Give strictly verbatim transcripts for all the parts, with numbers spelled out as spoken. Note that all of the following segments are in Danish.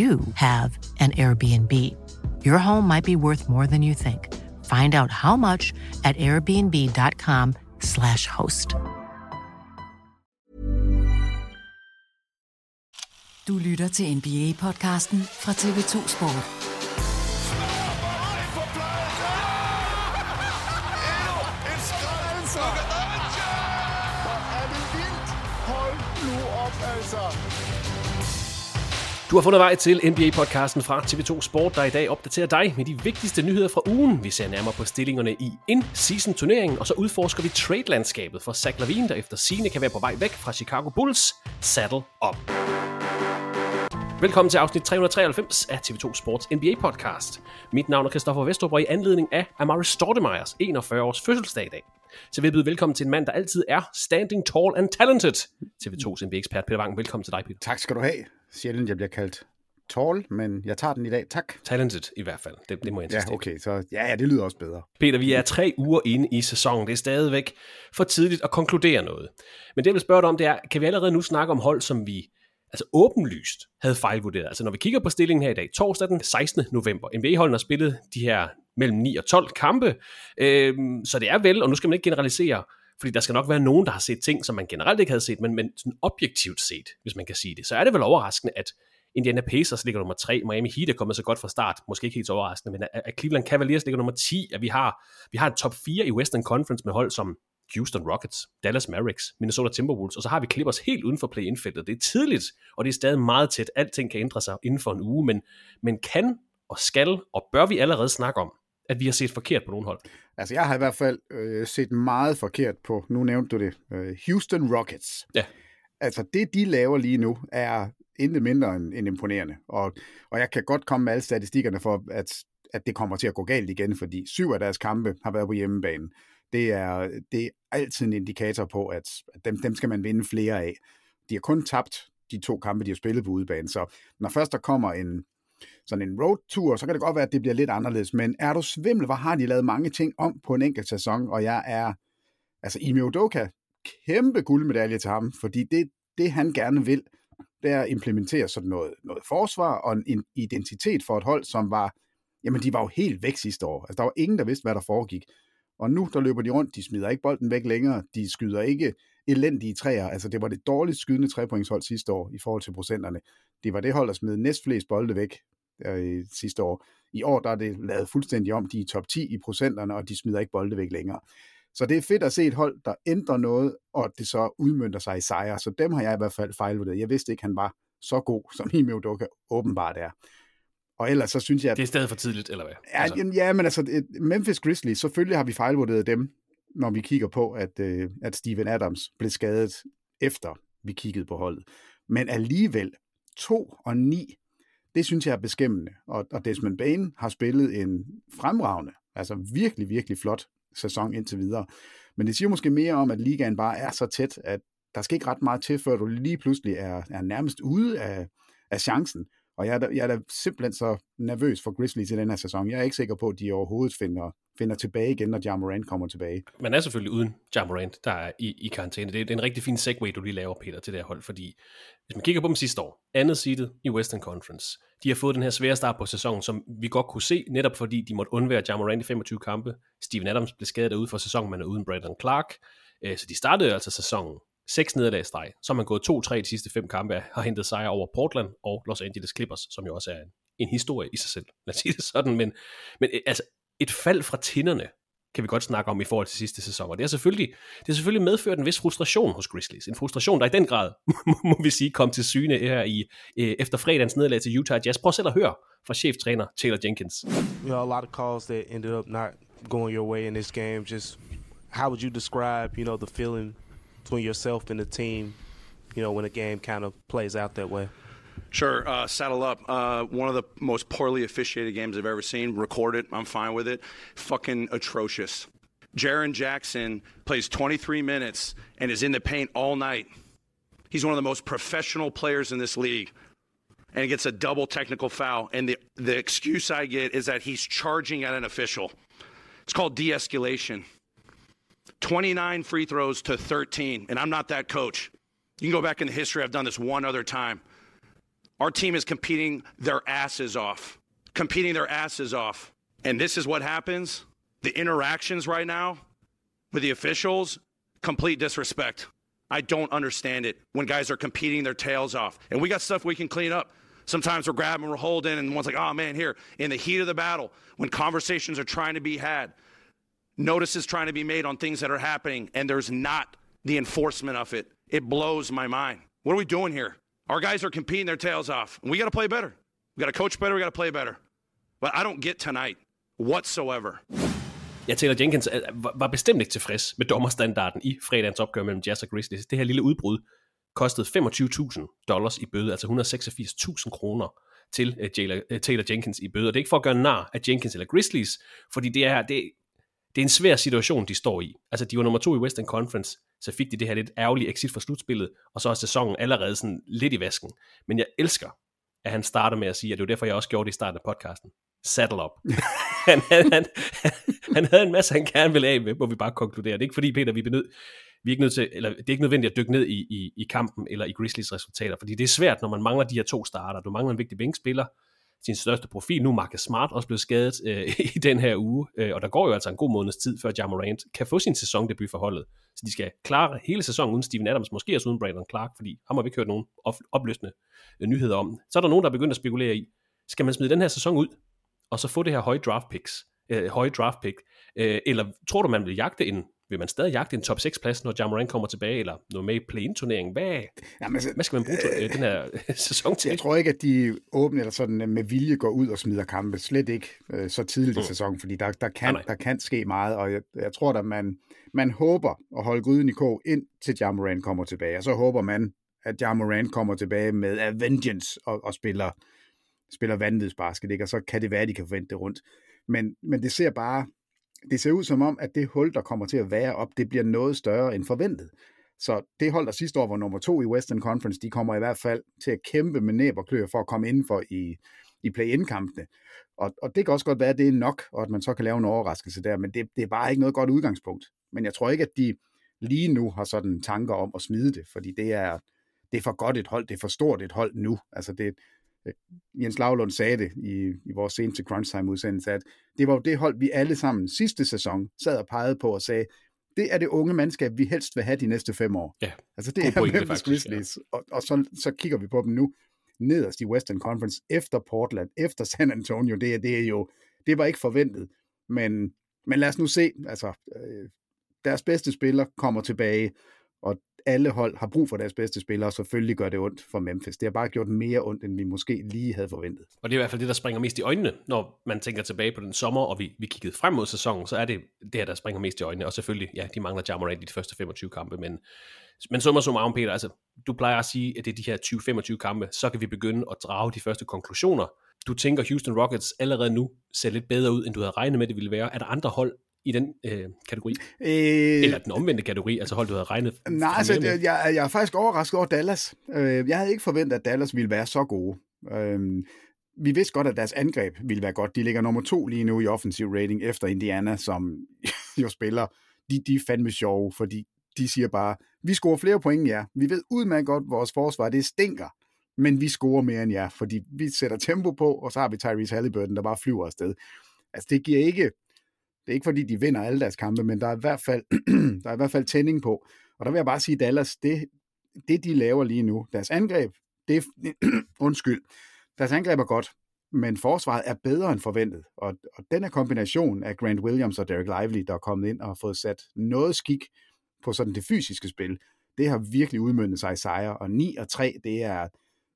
you have an Airbnb. Your home might be worth more than you think. Find out how much at airbnb dot com slash host. Du lytter til N B A-podcasten fra T V to Sport. Du har fundet vej til N B A-podcasten fra T V to Sport, der i dag opdaterer dig med de vigtigste nyheder fra ugen. Vi ser nærmere på stillingerne i in-season-turneringen, og så udforsker vi trade-landskabet for Zach LaVine, der efter sigende kan være på vej væk fra Chicago Bulls. Saddle up! Velkommen til afsnit tre hundrede og treoghalvfems af T V to Sports N B A-podcast. Mit navn er Christoffer Vestrup, og i anledning af Amari Stoudemire's enogfyrre års fødselsdag i dag, så vil jeg byde velkommen til en mand, der altid er standing tall and talented. T V tos N B A-ekspert Peter Wang, velkommen til dig, Peter. Tak skal du have. Sjældent, jeg bliver kaldt tall, men jeg tager den i dag, tak. Talented i hvert fald, det, det må jeg insistere. Ja, okay, så ja, ja, det lyder også bedre. Peter, vi er tre uger inde i sæsonen, det er stadigvæk for tidligt at konkludere noget. Men det, jeg vil spørge dig om, det er, kan vi allerede nu snakke om hold, som vi altså åbenlyst havde fejlvurderet? Altså når vi kigger på stillingen her i dag, torsdag den sekstende november, N B A-holdene har spillet de her mellem ni og tolv kampe, øh, så det er vel, og nu skal man ikke generalisere, fordi der skal nok være nogen, der har set ting, som man generelt ikke havde set, men, men sådan objektivt set, hvis man kan sige det, så er det vel overraskende, at Indiana Pacers ligger nummer tre, Miami Heat er kommet så godt fra start, måske ikke helt så overraskende, men at Cleveland Cavaliers ligger nummer ti, at vi har, vi har en top fire i Western Conference med hold som Houston Rockets, Dallas Mavericks, Minnesota Timberwolves, og så har vi Clippers helt uden for play-in-feltet. Det er tidligt, og det er stadig meget tæt. Alting kan ændre sig inden for en uge, men, men kan og skal og bør vi allerede snakke om, at vi har set forkert på nogle hold? Altså, jeg har i hvert fald øh, set meget forkert på, nu nævnte du det, øh, Houston Rockets. Ja. Altså, det de laver lige nu, er intet mindre end, end imponerende. Og, og jeg kan godt komme med alle statistikkerne for, at, at det kommer til at gå galt igen, fordi syv af deres kampe har været på hjemmebane. Det er, det er altid en indikator på, at dem, dem skal man vinde flere af. De har kun tabt de to kampe, de har spillet på udebane. Så når først der kommer en sådan en roadtur, så kan det godt være, at det bliver lidt anderledes, men er du svimmel, hvor har de lavet mange ting om på en enkelt sæson, og jeg er, altså Ime Udoka, kæmpe guldmedalje til ham, fordi det, det han gerne vil, det er at implementere sådan noget, noget forsvar og en identitet for et hold, som var, jamen de var jo helt væk sidste år, altså der var ingen, der vidste, hvad der foregik, og nu der løber de rundt, de smider ikke bolden væk længere, de skyder ikke elendige træer, altså det var det dårligt skydende trepointshold sidste år, i forhold til procenterne, det var det hold, der smed næstflest bolde væk, sidste år. I år, der er det lavet fuldstændig om, de er top ti i procenterne, og de smider ikke bolde væk længere. Så det er fedt at se et hold, der ændrer noget, og det så udmønter sig i sejre, så dem har jeg i hvert fald fejlvurderet. Jeg vidste ikke, han var så god, som Ime Udoka åbenbart er. Og ellers så synes jeg... At, det er stadig for tidligt, eller hvad? Altså... Ja, ja, men altså, Memphis Grizzlies, selvfølgelig har vi fejlvurderet dem, når vi kigger på, at, øh, at Steven Adams blev skadet, efter vi kiggede på holdet. Men alligevel, to og ni, det synes jeg er beskæmmende. Og, og Desmond Bane har spillet en fremragende, altså virkelig, virkelig flot sæson indtil videre. Men det siger måske mere om, at ligaen bare er så tæt, at der skal ikke ret meget til, før du lige pludselig er, er nærmest ude af, af chancen. Og jeg er, da, jeg er da simpelthen så nervøs for Grizzlies i den her sæson. Jeg er ikke sikker på, at de overhovedet finder, finder tilbage igen, når Ja Morant kommer tilbage. Man er selvfølgelig uden Ja Morant, der er i karantæne. Det, det er en rigtig fin segue, du lige laver, Peter, til det her hold. Fordi hvis man kigger på dem sidste år, andet seedet i Western Conference, de har fået den her svære start på sæsonen, som vi godt kunne se, netop fordi de måtte undvære Ja Morant i femogtyve kampe. Steven Adams blev skadet derude for sæsonen, man er uden Brandon Clark. Så de startede altså sæsonen seks nederlag, så har man gået to-tre de sidste fem kampe, har hentet sejre over Portland og Los Angeles Clippers, som jo også er en, en historie i sig selv. Lad os sige det sådan, men, men altså et fald fra tinderne kan vi godt snakke om i forhold til sidste sæson, og det har selvfølgelig, det har selvfølgelig medført en vis frustration hos Grizzlies. En frustration, der i den grad, må vi sige, kom til syne her i, efter fredagens nederlag til Utah Jazz. Prøv selv at høre fra cheftræner Taylor Jenkins. You know, a lot of calls that ended up not going your way in this game. Just how would you describe, you know, the feeling between yourself and the team, you know, when a game kind of plays out that way? Sure. Uh, saddle up. Uh, one of the most poorly officiated games I've ever seen. Record it. I'm fine with it. Fucking atrocious. Jaren Jackson plays twenty-three minutes and is in the paint all night. He's one of the most professional players in this league. And he gets a double technical foul. And the, the excuse I get is that he's charging at an official. It's called de-escalation. twenty-nine free throws to thirteen, and I'm not that coach. You can go back in the history. I've done this one other time. Our team is competing their asses off, competing their asses off. And this is what happens. The interactions right now with the officials, complete disrespect. I don't understand it when guys are competing their tails off. And we got stuff we can clean up. Sometimes we're grabbing, we're holding, and one's like, oh, man, here. In the heat of the battle, when conversations are trying to be had, notices trying to be made on things that are happening, and there's not the enforcement of it. It blows my mind. What are we doing here? Our guys are competing their tails off. We got to play better. We got to coach better. We got to play better. But I don't get tonight whatsoever. Ja, Taylor Jenkins var bestemt ikke tilfreds med dommerstandarden i fredagens opgør mellem Jazz og Grizzlies. Det her lille udbrud kostede femogtyve tusind dollars i bøde, altså et hundrede og seksogfirs tusind kroner. Til Taylor Jenkins i bøde. Og det er ikke for at gøre nar af Jenkins eller Grizzlies, fordi det her, det Det er en svær situation, de står i. Altså, de var nummer to i Western Conference, så fik de det her lidt ærgerlige exit fra slutspillet, og så er sæsonen allerede sådan lidt i vasken. Men jeg elsker, at han starter med at sige, at det var derfor, jeg også gjorde det i starten af podcasten. Saddle up. han, han, han, han havde en masse, han gerne ville af med, må vi bare konkludere. Det er ikke fordi, Peter, vi er nødt, vi er ikke nødt til, eller det er ikke nødvendigt at dykke ned i, i, i kampen eller i Grizzlies resultater, fordi det er svært, når man mangler de her to starter. Du mangler en vigtig bænkspiller, sin største profil. Nu er Marcus Smart også blevet skadet øh, i den her uge, øh, og der går jo altså en god måneds tid, før Ja Morant kan få sin sæsondebut for holdet. Så de skal klare hele sæsonen uden Steven Adams, måske også uden Brandon Clark, fordi ham har vi ikke hørt nogen op- opløsende øh, nyheder om. Så er der nogen, der er begyndt at spekulere i, skal man smide den her sæson ud, og så få det her høje draft picks, øh, høje draft pick, øh, eller tror du, man vil jagte en, vil man stadig jagte en top seks plads, når Ja Morant kommer tilbage, eller noget med i play-in-turneringen? Hvad, Jamen, så, hvad skal man bruge øh, den her sæson til? Jeg tror ikke, at de åbne eller sådan med vilje går ud og smider kampe. Slet ikke øh, så tidligt i mm. sæsonen, fordi der, der, kan, ah, der kan ske meget, og jeg, jeg tror da, man, man håber at holde gryden i kog, indtil Ja Morant kommer tilbage, og så håber man, at Ja Morant kommer tilbage med a vengeance og, og spiller, spiller vanvidsbasket, ikke? Og så kan det være, at de kan forvente det rundt. Men, men det ser bare Det ser ud som om, at det hul, der kommer til at være op, det bliver noget større end forventet. Så det hold, der sidste år var nummer to i Western Conference, de kommer i hvert fald til at kæmpe med næb og klør for at komme indenfor i, i play-in-kampene. Og, og det kan også godt være, at det er nok, og at man så kan lave en overraskelse der, men det, det er bare ikke noget godt udgangspunkt. Men jeg tror ikke, at de lige nu har sådan tanker om at smide det, fordi det er, det er for godt et hold, det er for stort et hold nu. Altså det Jens Lavlund sagde det i, i vores seneste Crunch Time udsendelse, at det var jo det hold, vi alle sammen sidste sæson sad og pegede på og sagde, det er det unge mandskab, vi helst vil have de næste fem år. Ja, altså det er Memphis Grizzlies, ja. og, og så, så kigger vi på dem nu nederst i Western Conference, efter Portland, efter San Antonio, det, det er jo, det var ikke forventet, men, men lad os nu se, altså øh, deres bedste spiller kommer tilbage, og alle hold har brug for deres bedste spillere, og selvfølgelig gør det ondt for Memphis. Det har bare gjort mere ondt, end vi måske lige havde forventet. Og det er i hvert fald det, der springer mest i øjnene, når man tænker tilbage på den sommer, og vi, vi kiggede frem mod sæsonen, så er det det her, der springer mest i øjnene. Og selvfølgelig, ja, de mangler Ja Morant i de første femogtyve kampe, men, men summa summarum, Peter, altså, du plejer at sige, at det er de her tyve til femogtyve kampe, så kan vi begynde at drage de første konklusioner. Du tænker, Houston Rockets allerede nu ser lidt bedre ud, end du havde regnet med, det ville være. Er der andre hold i den øh, kategori? Øh, Eller den omvendte kategori, altså hold, du havde regnet? Nej, altså, jeg, jeg er faktisk overrasket over Dallas. Jeg havde ikke forventet, at Dallas ville være så gode. Vi vidste godt, at deres angreb ville være godt. De ligger nummer to lige nu i offensiv rating efter Indiana, som jo spiller. De, de er fandme sjove, fordi de siger bare, vi scorer flere point end jer. Vi ved udmærket godt, at vores forsvar, det stinker. Men vi scorer mere end jer, fordi vi sætter tempo på, og så har vi Tyrese Halliburton, der bare flyver afsted. Altså, det giver ikke... Det er ikke, fordi de vinder alle deres kampe, men der er i hvert fald, der er i hvert fald tænding på. Og der vil jeg bare sige, at Dallas, det, det de laver lige nu, deres angreb, det, undskyld, deres angreb er godt, men forsvaret er bedre end forventet. Og, og den her kombination af Grant Williams og Derek Lively, der er kommet ind og har fået sat noget skik på sådan det fysiske spil, det har virkelig udmøntet sig i sejre. Og ni og tre, det er,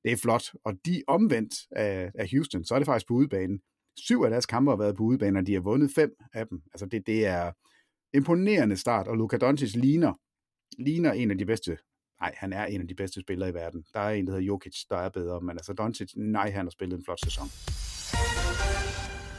det er flot. Og de omvendt af, af Houston, så er det faktisk på udebanen. Syv af deres kampe har været på udebane, og de har vundet fem af dem. Altså det, det er imponerende start, og Luka Doncic ligner, ligner en af de bedste, nej, han er en af de bedste spillere i verden. Der er en, der hedder Jokic, der er bedre, men altså Doncic, nej, han har spillet en flot sæson.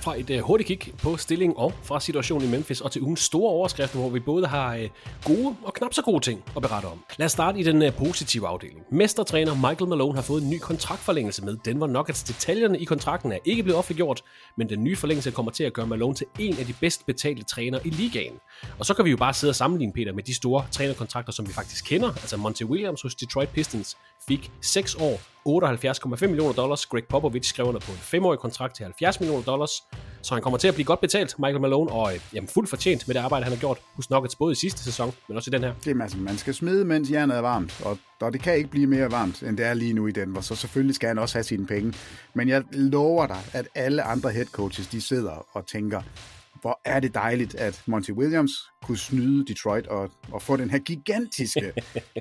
Fra et uh, hurtigt kig på stilling og fra situationen i Memphis og til ugens store overskrifter, hvor vi både har uh, gode og knap så gode ting at berette om. Lad os starte i den uh, positive afdeling. Mestertræner Michael Malone har fået en ny kontraktforlængelse med Denver Nuggets. Detaljerne i kontrakten er ikke blevet offentliggjort, men den nye forlængelse kommer til at gøre Malone til en af de bedst betalte trænere i ligaen. Og så kan vi jo bare sidde og sammenligne, Peter, med de store trænerkontrakter, som vi faktisk kender. Altså Monty Williams hos Detroit Pistons fik seks år, otteoghalvfjerds komma fem millioner dollars. Greg Popovich skrev under på en femårig kontrakt til halvfjerds millioner dollars. Så han kommer til at blive godt betalt, Michael Malone, og jamen, fuldt fortjent med det arbejde, han har gjort hos Nuggets, både i sidste sæson, men også i den her. Det er altså, man skal smide, mens hjernet er varmt, og, og det kan ikke blive mere varmt, end det er lige nu i Denver, så selvfølgelig skal han også have sine penge. Men jeg lover dig, at alle andre headcoaches, de sidder og tænker, hvor er det dejligt, at Monty Williams kunne snyde Detroit og, og få den her gigantiske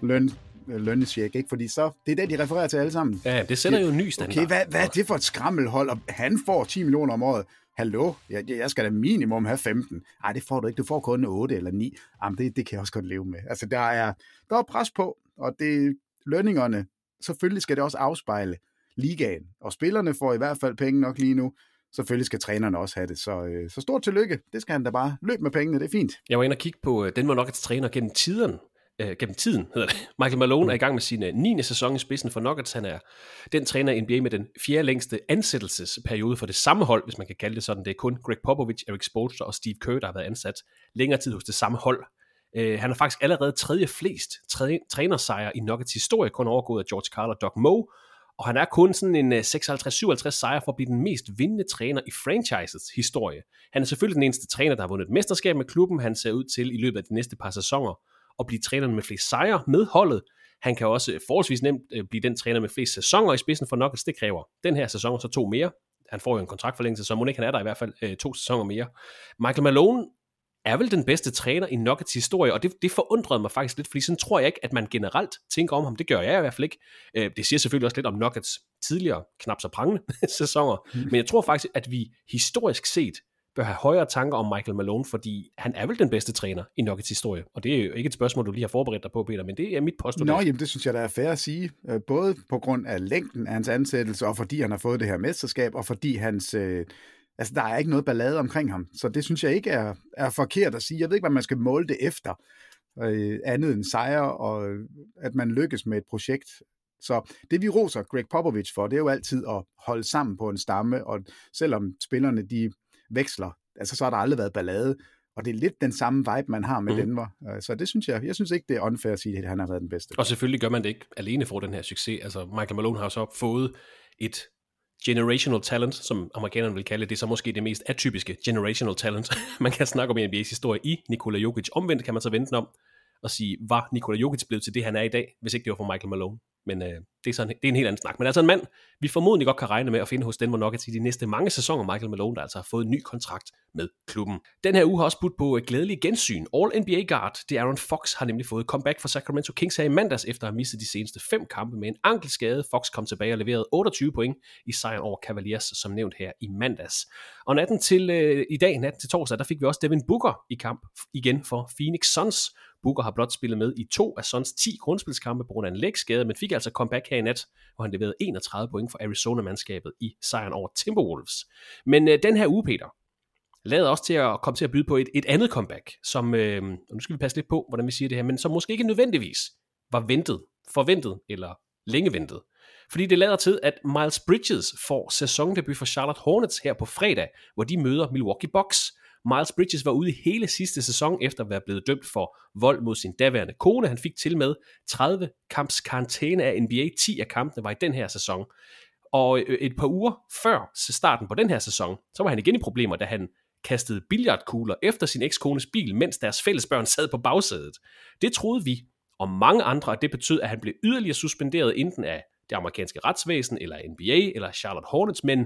løn. lønnesjek, ikke? Fordi så, det er det, de refererer til alle sammen. Ja, det sætter det, jo en ny standard. Okay, hvad, hvad er det for et skrammelhold? Og han får ti millioner om året. Hallo? Jeg, jeg skal da minimum have femten. Nej, det får du ikke. Du får kun otte eller ni. Jamen, det, det kan jeg også godt leve med. Altså, der er, der er pres på, og det lønningerne, selvfølgelig skal det også afspejle ligaen. Og spillerne får i hvert fald penge nok lige nu. Selvfølgelig skal trænerne også have det, så, øh, så stort tillykke. Det skal han da bare løbe med pengene, det er fint. Jeg var inde og kigge på Denver Nuggets træner gennem tiderne. gennem tiden, hedder det. Michael Malone er i gang med sin niende sæson i spidsen for Nuggets. Han er den træner i N B A med den fjerde længste ansættelsesperiode for det samme hold, hvis man kan kalde det sådan. Det er kun Greg Popovich, Eric Spoelstra og Steve Kerr, der har været ansat længere tid hos det samme hold. Uh, han er faktisk allerede tredje flest træ- trænersejre i Nuggets historie, kun overgået af George Karl og Doc Moe, og han er kun sådan en seksoghalvtreds syvoghalvtreds sejre for at blive den mest vindende træner i franchisets historie. Han er selvfølgelig den eneste træner, der har vundet et mesterskab med klubben. Han ser ud til i løbet af de næste par sæsoner og blive træneren med flest sejre med holdet. Han kan også forholdsvis nemt blive den træner med flest sæsoner i spidsen for Nuggets. Det kræver den her sæson så to mere. Han får jo en kontraktforlængelse, så Monika er der i hvert fald to sæsoner mere. Michael Malone er vel den bedste træner i Nuggets historie, og det, det forundrede mig faktisk lidt, fordi sådan tror jeg ikke, at man generelt tænker om ham. Det gør jeg i hvert fald ikke. Det siger selvfølgelig også lidt om Nuggets tidligere, knap så prangende sæsoner, men jeg tror faktisk, at vi historisk set bør have højere tanker om Michael Malone, fordi han er vel den bedste træner i Nuggets historie. Og det er jo ikke et spørgsmål, du lige har forberedt dig på, Peter, men det er mit postulat. Nå, jamen, det synes jeg, der er fair at sige. Både på grund af længden af hans ansættelse, og fordi han har fået det her mesterskab, og fordi hans... Øh, altså, der er ikke noget ballade omkring ham. Så det synes jeg ikke er, er forkert at sige. Jeg ved ikke, hvad man skal måle det efter. Øh, andet end sejre, og at man lykkes med et projekt. Så det, vi roser Greg Popovich for, det er jo altid at holde sammen på en stamme, og selvom spillerne, de veksler, altså så har der aldrig været ballade, og det er lidt den samme vibe, man har med mm. Denver, så det synes jeg, jeg synes ikke, det er unfair at sige, at han har været den bedste. Og selvfølgelig gør man det ikke alene for den her succes, altså Michael Malone har så fået et generational talent, som amerikanerne vil kalde det, det er så måske det mest atypiske generational talent, man kan snakke om i N B A's historie i Nikola Jokic. Omvendt kan man så vente om og sige, var Nikola Jokic blevet til det, han er i dag, hvis ikke det var for Michael Malone? Men øh, det, er sådan, det er en helt anden snak. Men altså en mand, vi formodentlig godt kan regne med at finde hos Denver Nuggets i de næste mange sæsoner. Michael Malone, der altså har fået en ny kontrakt med klubben. Den her uge har også budt på et glædeligt gensyn. All N B A guard, det er Aaron Fox, har nemlig fået comeback fra Sacramento Kings her i mandags, efter at have mistet de seneste fem kampe med en ankelskade. Fox kom tilbage og leverede otteogtyve point i sejren over Cavaliers, som nævnt her i mandags. Og natten til øh, i dag, natten til torsdag, der fik vi også Devin Booker i kamp igen for Phoenix Suns. Booker har blot spillet med i to af Suns ti grundspilskampe på grund af en lægskade, men fik altså comeback her i nat, hvor han leverede enogtredive point for Arizona-mandskabet i sejren over Timberwolves. Men øh, den her uge, Peter, lader også til at komme til at byde på et, et andet comeback, som, øh, og nu skal vi passe lidt på, hvordan vi siger det her, men som måske ikke nødvendigvis var ventet, forventet eller længe ventet. Fordi det lader til, at Miles Bridges får sæsondebut for Charlotte Hornets her på fredag, hvor de møder Milwaukee Bucks. Miles Bridges var ude hele sidste sæson efter at være blevet dømt for vold mod sin daværende kone. Han fik til med tredive kamps karantæne af N B A. ti af kampene var i den her sæson. Og et par uger før starten på den her sæson, så var han igen i problemer, da han kastede billiardkugler efter sin ekskones bil, mens deres fælles børn sad på bagsædet. Det troede vi og mange andre, og det betød, at han blev yderligere suspenderet enten af det amerikanske retsvæsen, eller N B A, eller Charlotte Hornets. Men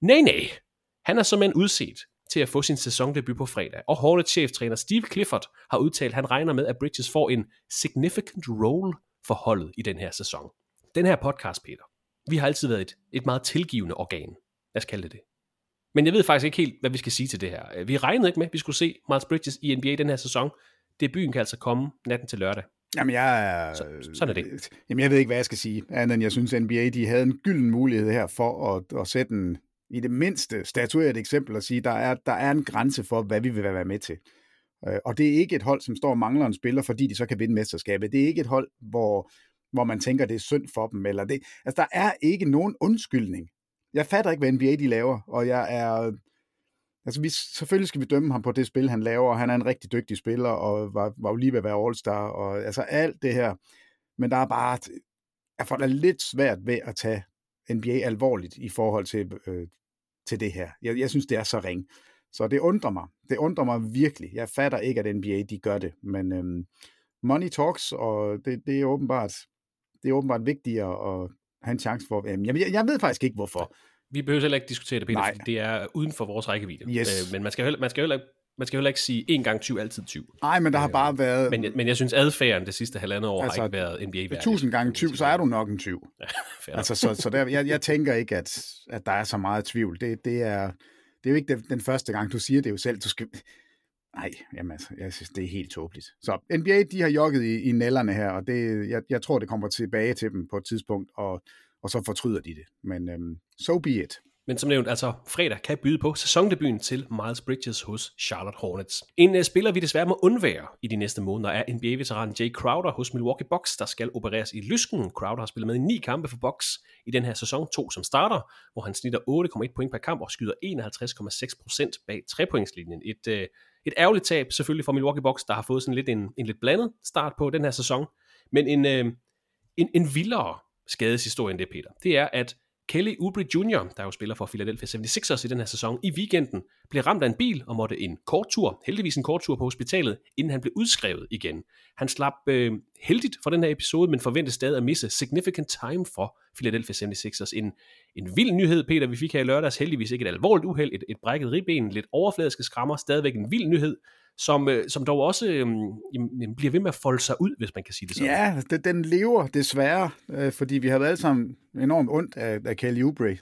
nej, nej, han er simpelthen udset til at få sin sæsondebut på fredag. Og Hornets cheftræner Steve Clifford har udtalt, at han regner med, at Bridges får en significant role for holdet i den her sæson. Den her podcast, Peter, vi har altid været et, et meget tilgivende organ. Lad os kalde det det. Men jeg ved faktisk ikke helt, hvad vi skal sige til det her. Vi regnede ikke med, at vi skulle se Miles Bridges i N B A den her sæson. Debuten kan altså komme natten til lørdag. Jamen, jeg, så, sådan er det. Jamen, jeg ved ikke, hvad jeg skal sige. Andet end jeg synes, at N B A de havde en gylden mulighed her for at, at sætte en i det mindste statuere et eksempel og sige, der er der er en grænse for, hvad vi vil være med til. Og det er ikke et hold, som står og mangler en spiller, fordi de så kan vinde mesterskabet. Det er ikke et hold, hvor, hvor man tænker, det er synd for dem. Eller det. Altså, der er ikke nogen undskyldning. Jeg fatter ikke, hvad N B A de laver, og jeg er... Altså, vi, selvfølgelig skal vi dømme ham på det spil, han laver, og han er en rigtig dygtig spiller, og var, var jo lige ved at være All-Star, og altså alt det her. Men der er bare... Jeg får da lidt svært ved at tage N B A alvorligt i forhold til... Øh, til det her. Jeg, jeg synes, det er så ringe. Så det undrer mig. Det undrer mig virkelig. Jeg fatter ikke, at N B A, de gør det. Men øhm, money talks, og det, det er åbenbart det er åbenbart vigtigere at have en chance for. Øhm, jeg, jeg ved faktisk ikke, hvorfor. Vi behøver heller ikke diskutere det, Peter, fordi det er uden for vores rækkevidde. Yes. Øh, men man skal heller, man skal heller ikke Man skal heller ikke sige, en gang tyve, altid tyve. Nej, men der har bare været... Men, men jeg synes, adfærden det sidste halvandet år altså, har ikke været N B A-værdigt. tusind gange tyve, så er du nok en tyve. Ja, altså, så så der, jeg, jeg tænker ikke, at, at der er så meget tvivl. Det, det, er, det er jo ikke det, den første gang, du siger det jo selv. Du skal... Nej, jamen altså, jeg synes, det er helt tåbeligt. Så N B A, de har jogget i, i nælderne her, og det, jeg, jeg tror, det kommer tilbage til dem på et tidspunkt, og, og så fortryder de det. Men øhm, so be it. Men som nævnt, altså fredag kan byde på sæsondebuten til Miles Bridges hos Charlotte Hornets. En uh, spiller, vi desværre må undvære i de næste måneder, er N B A-veteranen Jay Crowder hos Milwaukee Bucks, der skal opereres i lysken. Crowder har spillet med i ni kampe for Bucks i den her sæson to som starter, hvor han snitter otte komma en point per kamp og skyder enoghalvtreds komma seks procent bag trepointslinjen. Et, uh, et ærgerligt tab selvfølgelig for Milwaukee Bucks, der har fået sådan lidt en, en lidt blandet start på den her sæson. Men en, uh, en, en vildere skadeshistorie end det, Peter, det er, at Kelly Oubre junior, der jo spiller for Philadelphia seventy-sixers i den her sæson, i weekenden blev ramt af en bil og måtte en kort tur, heldigvis en kort tur på hospitalet, inden han blev udskrevet igen. Han slap øh, heldigt fra den her episode, men forventes stadig at misse significant time for Philadelphia seventy-sixers. En, en vild nyhed, Peter, vi fik her i lørdags, heldigvis ikke et alvorligt uheld, et, et brækket ribben, lidt overfladiske skrammer, stadigvæk en vild nyhed, som, øh, som dog også øh, jamen, bliver ved med at folde sig ud, hvis man kan sige det sådan. Ja, det, den lever desværre, øh, fordi vi har været alle sammen enormt ondt af, af Kelly Oubre.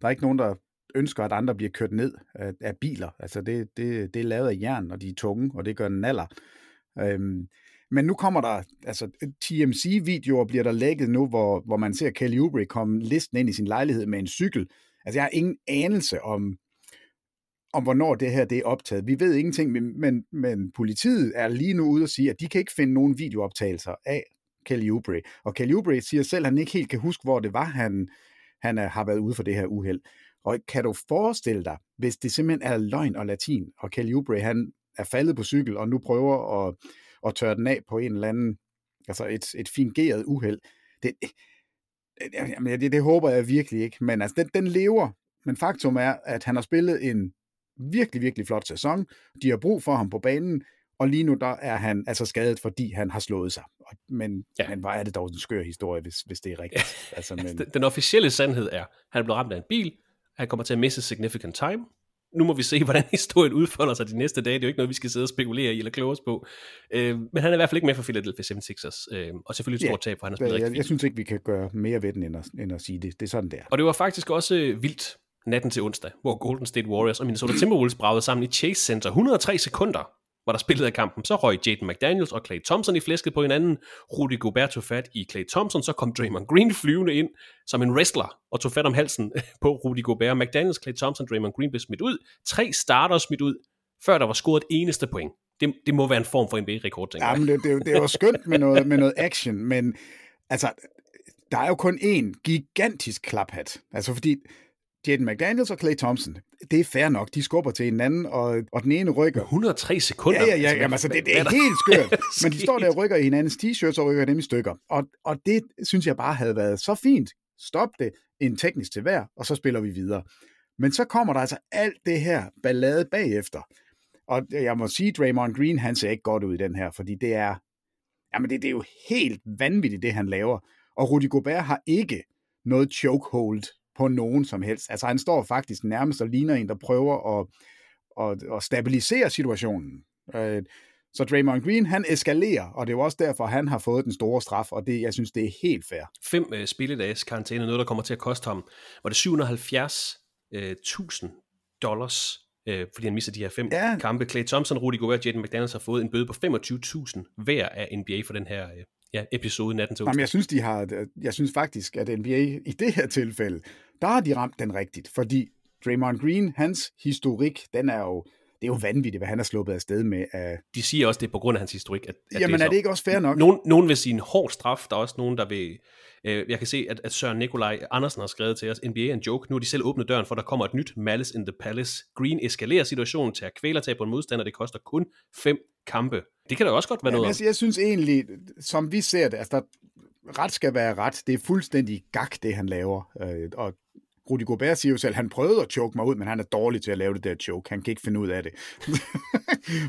Der er ikke nogen, der ønsker, at andre bliver kørt ned af, af biler. Altså, det, det, det er lavet af jern, og de er tunge, og det gør den alder. Øhm, men nu kommer der, altså T M C-videoer bliver der lækket nu, hvor, hvor man ser Kelly Oubre komme listen ind i sin lejlighed med en cykel. Altså, jeg har ingen anelse om... om hvornår det her det er optaget. Vi ved ingenting, men, men, men politiet er lige nu ude og sige, at de kan ikke finde nogen videooptagelser af Kelly Oubre. Og Kelly Oubre siger selv, at han ikke helt kan huske, hvor det var, han, han er, har været ude for det her uheld. Og kan du forestille dig, hvis det simpelthen er løgn og latin, og Kelly Oubre han er faldet på cykel, og nu prøver at, at tørre den af på en eller anden, altså et, et fingeret uheld. Det, det, det, det håber jeg virkelig ikke, men altså den, den lever. Men faktum er, at han har spillet en virkelig, virkelig flot sæson. De har brug for ham på banen, Og lige nu, der er han altså skadet, fordi han har slået sig. Men, ja. men hvor er det dog en skør historie, hvis, hvis det er rigtigt. Altså, men... Den officielle sandhed er, at han er blevet ramt af en bil, han kommer til at miste significant time. Nu må vi se, hvordan historien udfolder sig de næste dage. Det er jo ikke noget, vi skal sidde og spekulere i eller kloge os på. Øh, men han er i hvert fald ikke med for Philadelphia seventy-sixers. Øh, og selvfølgelig et stort tab, for han har spillet rigtig fint. Jeg synes ikke, vi kan gøre mere ved den, end at, end at sige det. Det er sådan, det er. Og det var faktisk også øh, vildt natten til onsdag, hvor Golden State Warriors og Minnesota Timberwolves bragede sammen i Chase Center. hundrede og tre sekunder var der spillet af kampen. Så røg Jaden McDaniels og Klay Thompson i flæsket på hinanden. Rudy Gobert tog fat i Klay Thompson. Så kom Draymond Green flyvende ind som en wrestler og tog fat om halsen på Rudy Gobert. McDaniels, Klay Thompson, Draymond Green blev smidt ud. Tre starters smidt ud, før der var scoret eneste point. Det, det må være en form for N B A-rekord, tænker jeg. Jamen, det, det, det var skønt med noget, med noget action, men altså, der er jo kun én gigantisk klaphat. Altså, fordi Jaden McDaniels og Klay Thompson, det er fair nok. De skubber til hinanden, og, og den ene rykker. hundrede og tre sekunder? Ja, ja, ja. Jamen, altså, det, det er helt skørt. Men de står der og rykker i hinandens t-shirts og rykker dem i stykker. Og, og det synes jeg bare havde været så fint. Stop det. En teknisk til hver, og så spiller vi videre. Men så kommer der altså alt det her ballade bagefter. Og jeg må sige, Draymond Green, han ser ikke godt ud i den her, fordi det er, jamen, det, det er jo helt vanvittigt, det han laver. Og Rudy Gobert har ikke noget chokehold på nogen som helst. Altså han står faktisk nærmest og ligner en, der prøver at, at, at stabilisere situationen. Så Draymond Green, han eskalerer, og det er jo også derfor, han har fået den store straf, og det, jeg synes, det er helt fair. Fem øh, spilledages karantæne, noget der kommer til at koste ham, var det syv hundrede og halvfjerds tusind dollars, øh, fordi han misser de her fem ja. kampe. Klay Thompson, Rudy Gobert og Jaden McDaniels har fået en bøde på femogtyve tusind hver af N B A for den her øh, ja, episode natten til onsdag. Jamen, jeg synes, de har, jeg synes faktisk, at N B A i det her tilfælde, der har de ramt den rigtigt, fordi Draymond Green, hans historik, den er jo, det er jo vanvittigt, hvad han er sluppet afsted med. De siger også, det er på grund af hans historik. At, at Jamen det er, er det ikke også fair nok? Nogen, nogen vil sige en hård straf, der er også nogen, der vil... Øh, jeg kan se, at, at Søren Nikolaj Andersen har skrevet til os, N B A er en joke, nu har de selv åbnet døren, for der kommer et nyt Malice in the Palace. Green eskalerer situationen til at kvælertag på en modstander, det koster kun fem kampe. Det kan da også godt være ja, noget altså, jeg synes egentlig, som vi ser det, altså der, ret skal være ret, det er fuldstændig gak, det han laver, øh, og Rudy Gobert siger jo selv, han prøvede at choke mig ud, men han er dårlig til at lave det der choke. Han kan ikke finde ud af det.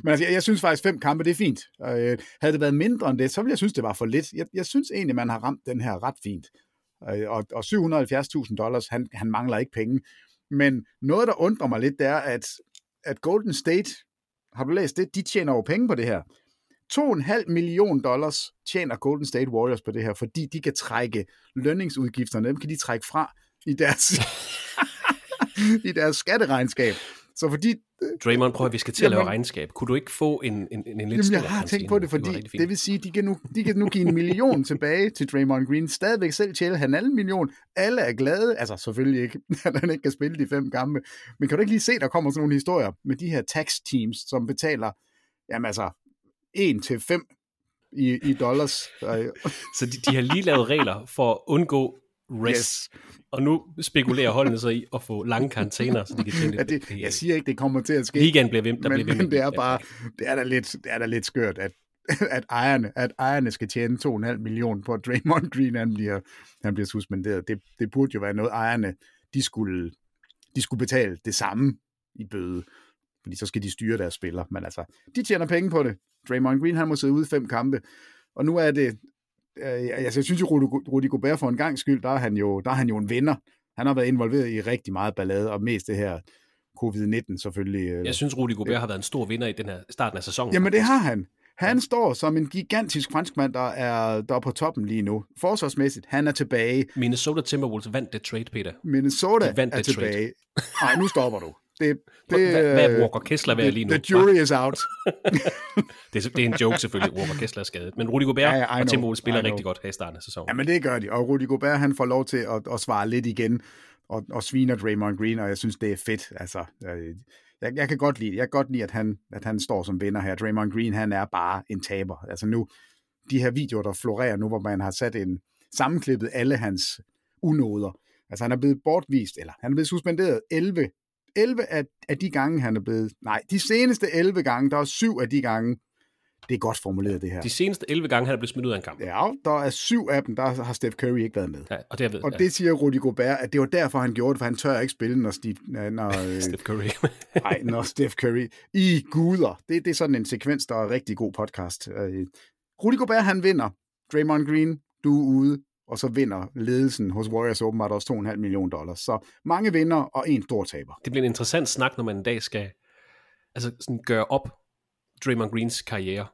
Men altså, jeg, jeg synes faktisk, fem kampe, det er fint. Og, øh, havde det været mindre end det, så ville jeg synes, det var for lidt. Jeg, jeg synes egentlig, man har ramt den her ret fint. Øh, og og syv hundrede og halvfjerds tusind dollars, han, han mangler ikke penge. Men noget, der undrer mig lidt, det er, at, at Golden State, har du læst det, de tjener jo penge på det her. to komma fem million dollars tjener Golden State Warriors på det her, fordi de kan trække lønningsudgifterne. Dem kan de trække fra i deres, i deres skatteregnskab. Så fordi... Draymond, prøv at vi skal til jamen, at lave regnskab. Kunne du ikke få en, en, en lidt jamen, større... jeg har tænkt på det, fordi det, det vil sige, de kan nu, de kan nu give en million tilbage til Draymond Green. Stadigvæk selv tjæle han en million. Alle er glade. Altså selvfølgelig ikke, at han ikke kan spille de fem kampe. Men kan du ikke lige se, der kommer sådan nogle historier med de her tax teams, som betaler jamen altså en til fem i, i dollars. Så de, de har lige lavet regler for at undgå Yes. Og nu spekulerer holdene så i at få lange karantæner, så de kan tænke ja, det, det. Jeg siger ikke, det kommer til at ske. Ligaen bliver vimt, der men, bliver vimt. Men det er bare, det er da lidt, det er da lidt skørt, at, at, ejerne, at ejerne skal tjene to komma fem millioner på, at Draymond Green, han bliver, han bliver suspenderet. Det, det burde jo være noget, ejerne, de skulle, de skulle betale det samme i bøde, fordi så skal de styre deres spillere. Men altså, de tjener penge på det. Draymond Green, han må sidde ude fem kampe, og nu er det... Jeg synes jo, Rudy Gobert for en gang skyld, der er han jo, der er han jo en vinder. Han har været involveret i rigtig meget ballade, og mest det her covid nitten selvfølgelig. Jeg synes, Rudy Gobert har været en stor vinder i den her starten af sæsonen. Jamen det har han. Han står som en gigantisk franskmand, der er, der er på toppen lige nu. Forsvarsmæssigt, han er tilbage. Minnesota Timberwolves vandt det trade, Peter. Minnesota vandt er tilbage. Nej, nu stopper du. Det, det, Hvad er Walker Kessler ved lige nu? The jury is out. det, er, det er en joke selvfølgelig, Walker Kessler er skadet. Men Rudy Gobert ja, ja, og Timberwolves spiller rigtig godt her i starten af sæsonen. Jamen det gør de, og Rudy Gobert han får lov til at, at svare lidt igen, og, og sviner Draymond Green, og jeg synes det er fedt. Altså, jeg, jeg kan godt lide, jeg kan godt lide at, han, at han står som vinder her. Draymond Green han er bare en taber. Altså nu, de her videoer der florerer nu, hvor man har sat en sammenklippet alle hans unoder. Altså han er blevet bortvist, eller han er blevet suspenderet elleve af de gange, han er blevet... Nej, de seneste elleve gange, der er syv af de gange, Det er godt formuleret, det her. De seneste elleve gange, han er blevet smidt ud af en kamp. Ja, der er syv af dem, der har Steph Curry ikke været med. Ja, og derved, og ja. Det siger Rudy Gobert, at det var derfor, han gjorde det, for han tør ikke spille, når, Steve, når Steph Curry. Nej, når Steph Curry. I guder. Det, det er sådan en sekvens, der er rigtig god podcast. Rudy Gobert, han vinder. Draymond Green, du er ude. Og så vinder ledelsen hos Warriors åbenbart også to komma fem millioner dollars. Så mange vinder og en stor taber. Det bliver en interessant snak, når man en dag skal altså, sådan gøre op Draymond Greens karriere.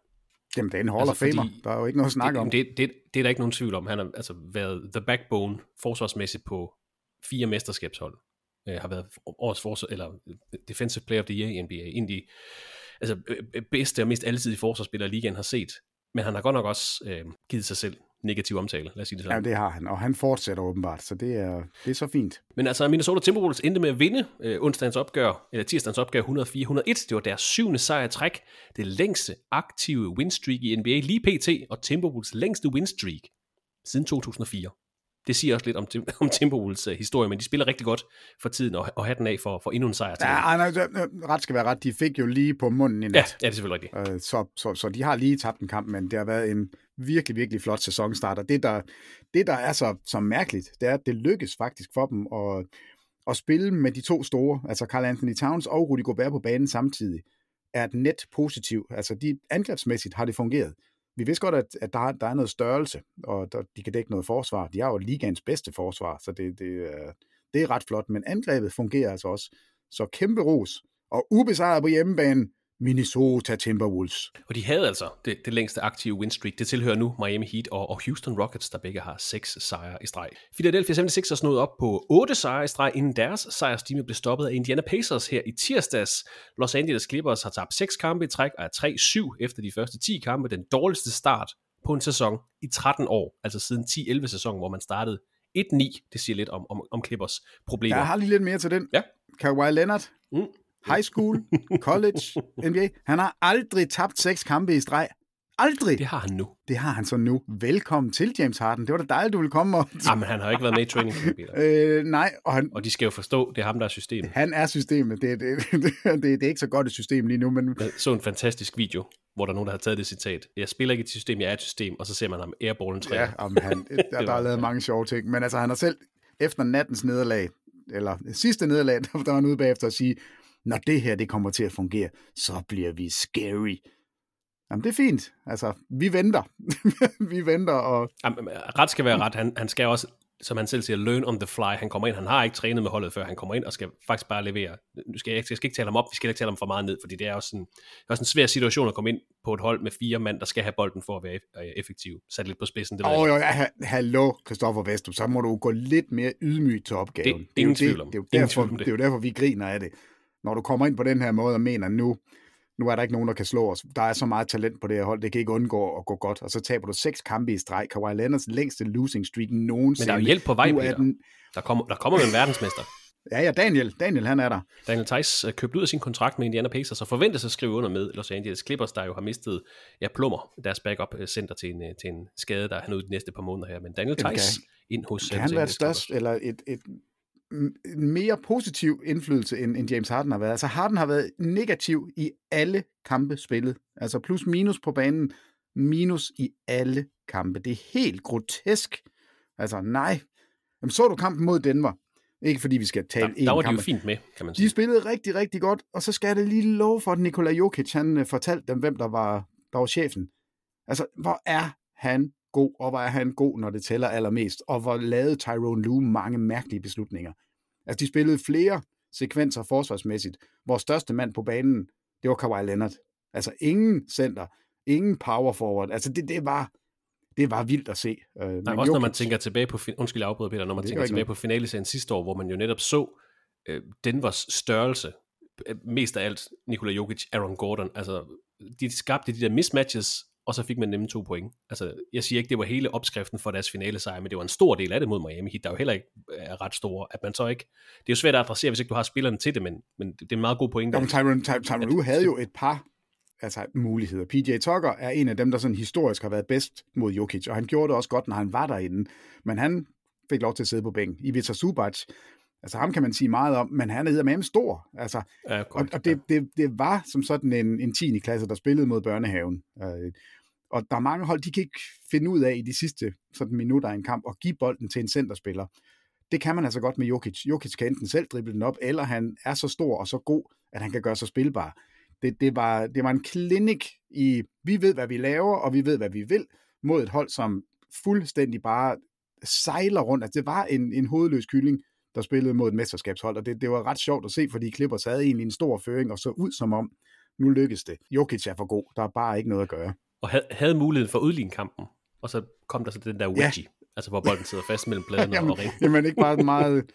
Jamen, det er en Hall of Famer. Der er jo ikke noget at snakke om. Det, det, det er der ikke nogen tvivl om. Han har altså været the backbone forsvarsmæssigt på fire mesterskabshold. Øh, har været årets forsvars, eller defensive player of the year i N B A. En de altså, bedste og mest altid forsvarsspillere ligaen har set. Men han har godt nok også øh, givet sig selv negativ omtale, lad os sige det sådan. Ja, det har han, og han fortsætter åbenbart, så det er, det er så fint. Men altså, Minnesota Timberwolves endte med at vinde øh, onsdagens opgør, eller tirsdagens opgør et hundrede og fire til et hundrede og en. Det var deres syvende sejr i træk, det længste aktive winstreak i N B A lige pt, og Timberwolves længste winstreak siden to tusind og fire. Det siger også lidt om, om Timberwolves uh, historie, men de spiller rigtig godt for tiden, og, og hatten af for, for endnu en sejr til. Ja, nej, ret skal være ret. De fik jo lige på munden i nat. Ja, ja, det er selvfølgelig rigtigt. Uh, så, så, så de har lige tabt en kamp, men det har været en virkelig, virkelig flot sæsonstart, og det der, det, der er så, så mærkeligt, det er, at det lykkes faktisk for dem at, at spille med de to store, altså Karl Anthony Towns og Rudy Gobert på banen samtidig, er et net positiv. Altså de, angrebsmæssigt har det fungeret. Vi vidste godt, at, at der, der er noget størrelse, og der, de kan dække noget forsvar. De har jo ligaens bedste forsvar, så det, det, det er ret flot. Men angrebet fungerer altså også. Så kæmpe ros. Og ubesejret på hjemmebanen, Minnesota Timberwolves. Og de havde altså det, det længste aktive winstreak. Det tilhører nu Miami Heat og, og Houston Rockets, der begge har seks sejre i streg. Philadelphia seventy-sixers nåede op på otte sejre i streg, inden deres sejrstime blev stoppet af Indiana Pacers her i tirsdags. Los Angeles Clippers har tabt seks kampe i træk og er tre syv efter de første ti kampe. Den dårligste start på en sæson i tretten år, altså siden ti elleve sæsonen, hvor man startede et ni. Det siger lidt om, om, om Clippers problemer. Jeg har lige lidt mere til den. Ja. Kawhi Leonard. Mm. High school, college, N B A. Han har aldrig tabt seks kampe i streg. Aldrig. Det har han nu. Det har han så nu. Velkommen til, James Harden. Det var da dejligt, du ville komme. Og... Jamen, han har ikke været med i training camp. øh, nej. Og, han... og de skal jo forstå, det er ham, der er systemet. Han er systemet. Det, det, det, det, det er ikke så godt et system lige nu. Men... Jeg så en fantastisk video, hvor der er nogen, der har taget det citat. Jeg spiller ikke et system, jeg er et system. Og så ser man ham airballen træne. Ja, jamen, han, der, der var... er lavet mange sjove ting. Men altså, han har selv efter nattens nederlag, eller sidste nederlag, der var han ude bagefter at sige... Når det her det kommer til at fungere, så bliver vi scary. Jamen, det er fint. Altså, vi venter. vi venter, og... Jamen, ret skal være ret. Han, han skal også, som han selv siger, learn on the fly. Han kommer ind. Han har ikke trænet med holdet før. Han kommer ind og skal faktisk bare levere. Nu skal jeg, jeg skal ikke tale ham op. Vi skal ikke tale ham for meget ned, fordi det er også en, det er også en svær situation at komme ind på et hold med fire mand, der skal have bolden for at være effektiv. Sat lidt på spidsen. Åh, oh, ja, hallo, Christoffer Vestrup. Så må du gå lidt mere ydmygt til opgaven. Det, det, det, er, jo det, det, er, jo derfor, det. det er jo derfor, vi griner af det. Når du kommer ind på den her måde og mener, nu, nu er der ikke nogen, der kan slå os. Der er så meget talent på det her hold, det kan ikke undgå at gå godt. Og så taber du seks kampe i streg. Kawhi Leonards længste losing streak nogensinde. Men der er jo hjælp på vej, Peter. Den... Der kommer, der kommer en verdensmester. Ja, ja, Daniel. Daniel, han er der. Daniel Theis købte ud af sin kontrakt med Indiana Pacers og forventes at skrive under med Los Angeles Clippers, der jo har mistet, ja, Plummer, deres backup-center til en, til en skade, der er han ude de næste par måneder her. Men Daniel Theis kan, ind hos... Kan han være et størst, eller et... et mere positiv indflydelse, end, end James Harden har været. Altså Harden har været negativ i alle kampe spillet. Altså plus minus på banen, minus i alle kampe. Det er helt grotesk. Altså nej. Jamen, så du kampen mod Denver? Ikke fordi vi skal tale en kamp. Der var de jo fint med, kan man sige. De spillede rigtig, rigtig godt, og så skal det lige love for, at Nikola Jokic, han fortalte dem, hvem der var, der var chefen. Altså, hvor er han god, og hvor er han god, når det tæller allermest, og hvor lavede Tyrone Lue mange mærkelige beslutninger. Altså, de spillede flere sekvenser forsvarsmæssigt. Vores største mand på banen, det var Kawhi Leonard. Altså, ingen center, ingen power forward. Altså, det, det, var, det var vildt at se. Uh, Nej, men også når man tænker tilbage på, undskyld, jeg afbryder, Peter, når man tænker tilbage på finalescenen sidste år, hvor man jo netop så øh, Denvers størrelse, mest af alt Nikola Jokic, Aaron Gordon, altså, de skabte de der mismatches, og så fik man nemme to point. Altså, jeg siger ikke, det var hele opskriften for deres finale sejr, men det var en stor del af det mod Miami Heat, der jo heller ikke er ret store, at man så ikke... Det er jo svært at adressere, hvis ikke du har spillerne til det, men, men det er en meget god point. Der... Tyrone, Tyrone, Tyrone Lue havde jo et par altså, muligheder. P J Tucker er en af dem, der sådan historisk har været bedst mod Jokic, og han gjorde det også godt, når han var derinde, men han fik lov til at sidde på bænken. Ivica Zubac, Altså ham kan man sige meget om, men han hedder med ham stor. Altså, ja, og og det, det, det var som sådan en, en tiende klasse, der spillede mod børnehaven. Øh, og der er mange hold, de kan ikke finde ud af i de sidste sådan minutter af en kamp at give bolden til en centerspiller. Det kan man altså godt med Jokic. Jokic kan enten selv drible den op, eller han er så stor og så god, at han kan gøre sig spilbar. Det, det, var, det var en klinik i, vi ved, hvad vi laver, og vi ved, hvad vi vil, mod et hold, som fuldstændig bare sejler rundt. Altså, det var en, en hovedløs kylling, der spillede mod et mesterskabshold, og det, det var ret sjovt at se, fordi Clippers havde egentlig en stor føring, og så ud som om, nu lykkes det. Jokic er for god, der er bare ikke noget at gøre. Og havde, havde muligheden for at udligne kampen, og så kom der så den der wedgie, ja. Altså hvor bolden sidder fast mellem pladerne jamen, og ringen. Jamen ikke bare meget...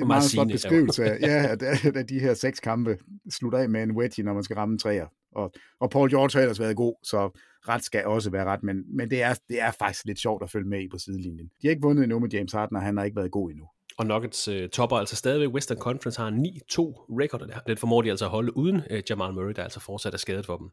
En meget flot beskrivelse af, ja, at, at de her seks kampe slutter af med en wedgie, når man skal ramme en træer. Og, og Paul George har ellers været god, så ret skal også være ret, men, men det, er, det er faktisk lidt sjovt at følge med i på sidelinjen. De har ikke vundet endnu med James Harden, og han har ikke været god endnu. Og Nuggets uh, topper altså stadigvæk. Western Conference har en ni to record, og det formår de altså at holde uden uh, Jamal Murray, der altså fortsat er skadet for dem.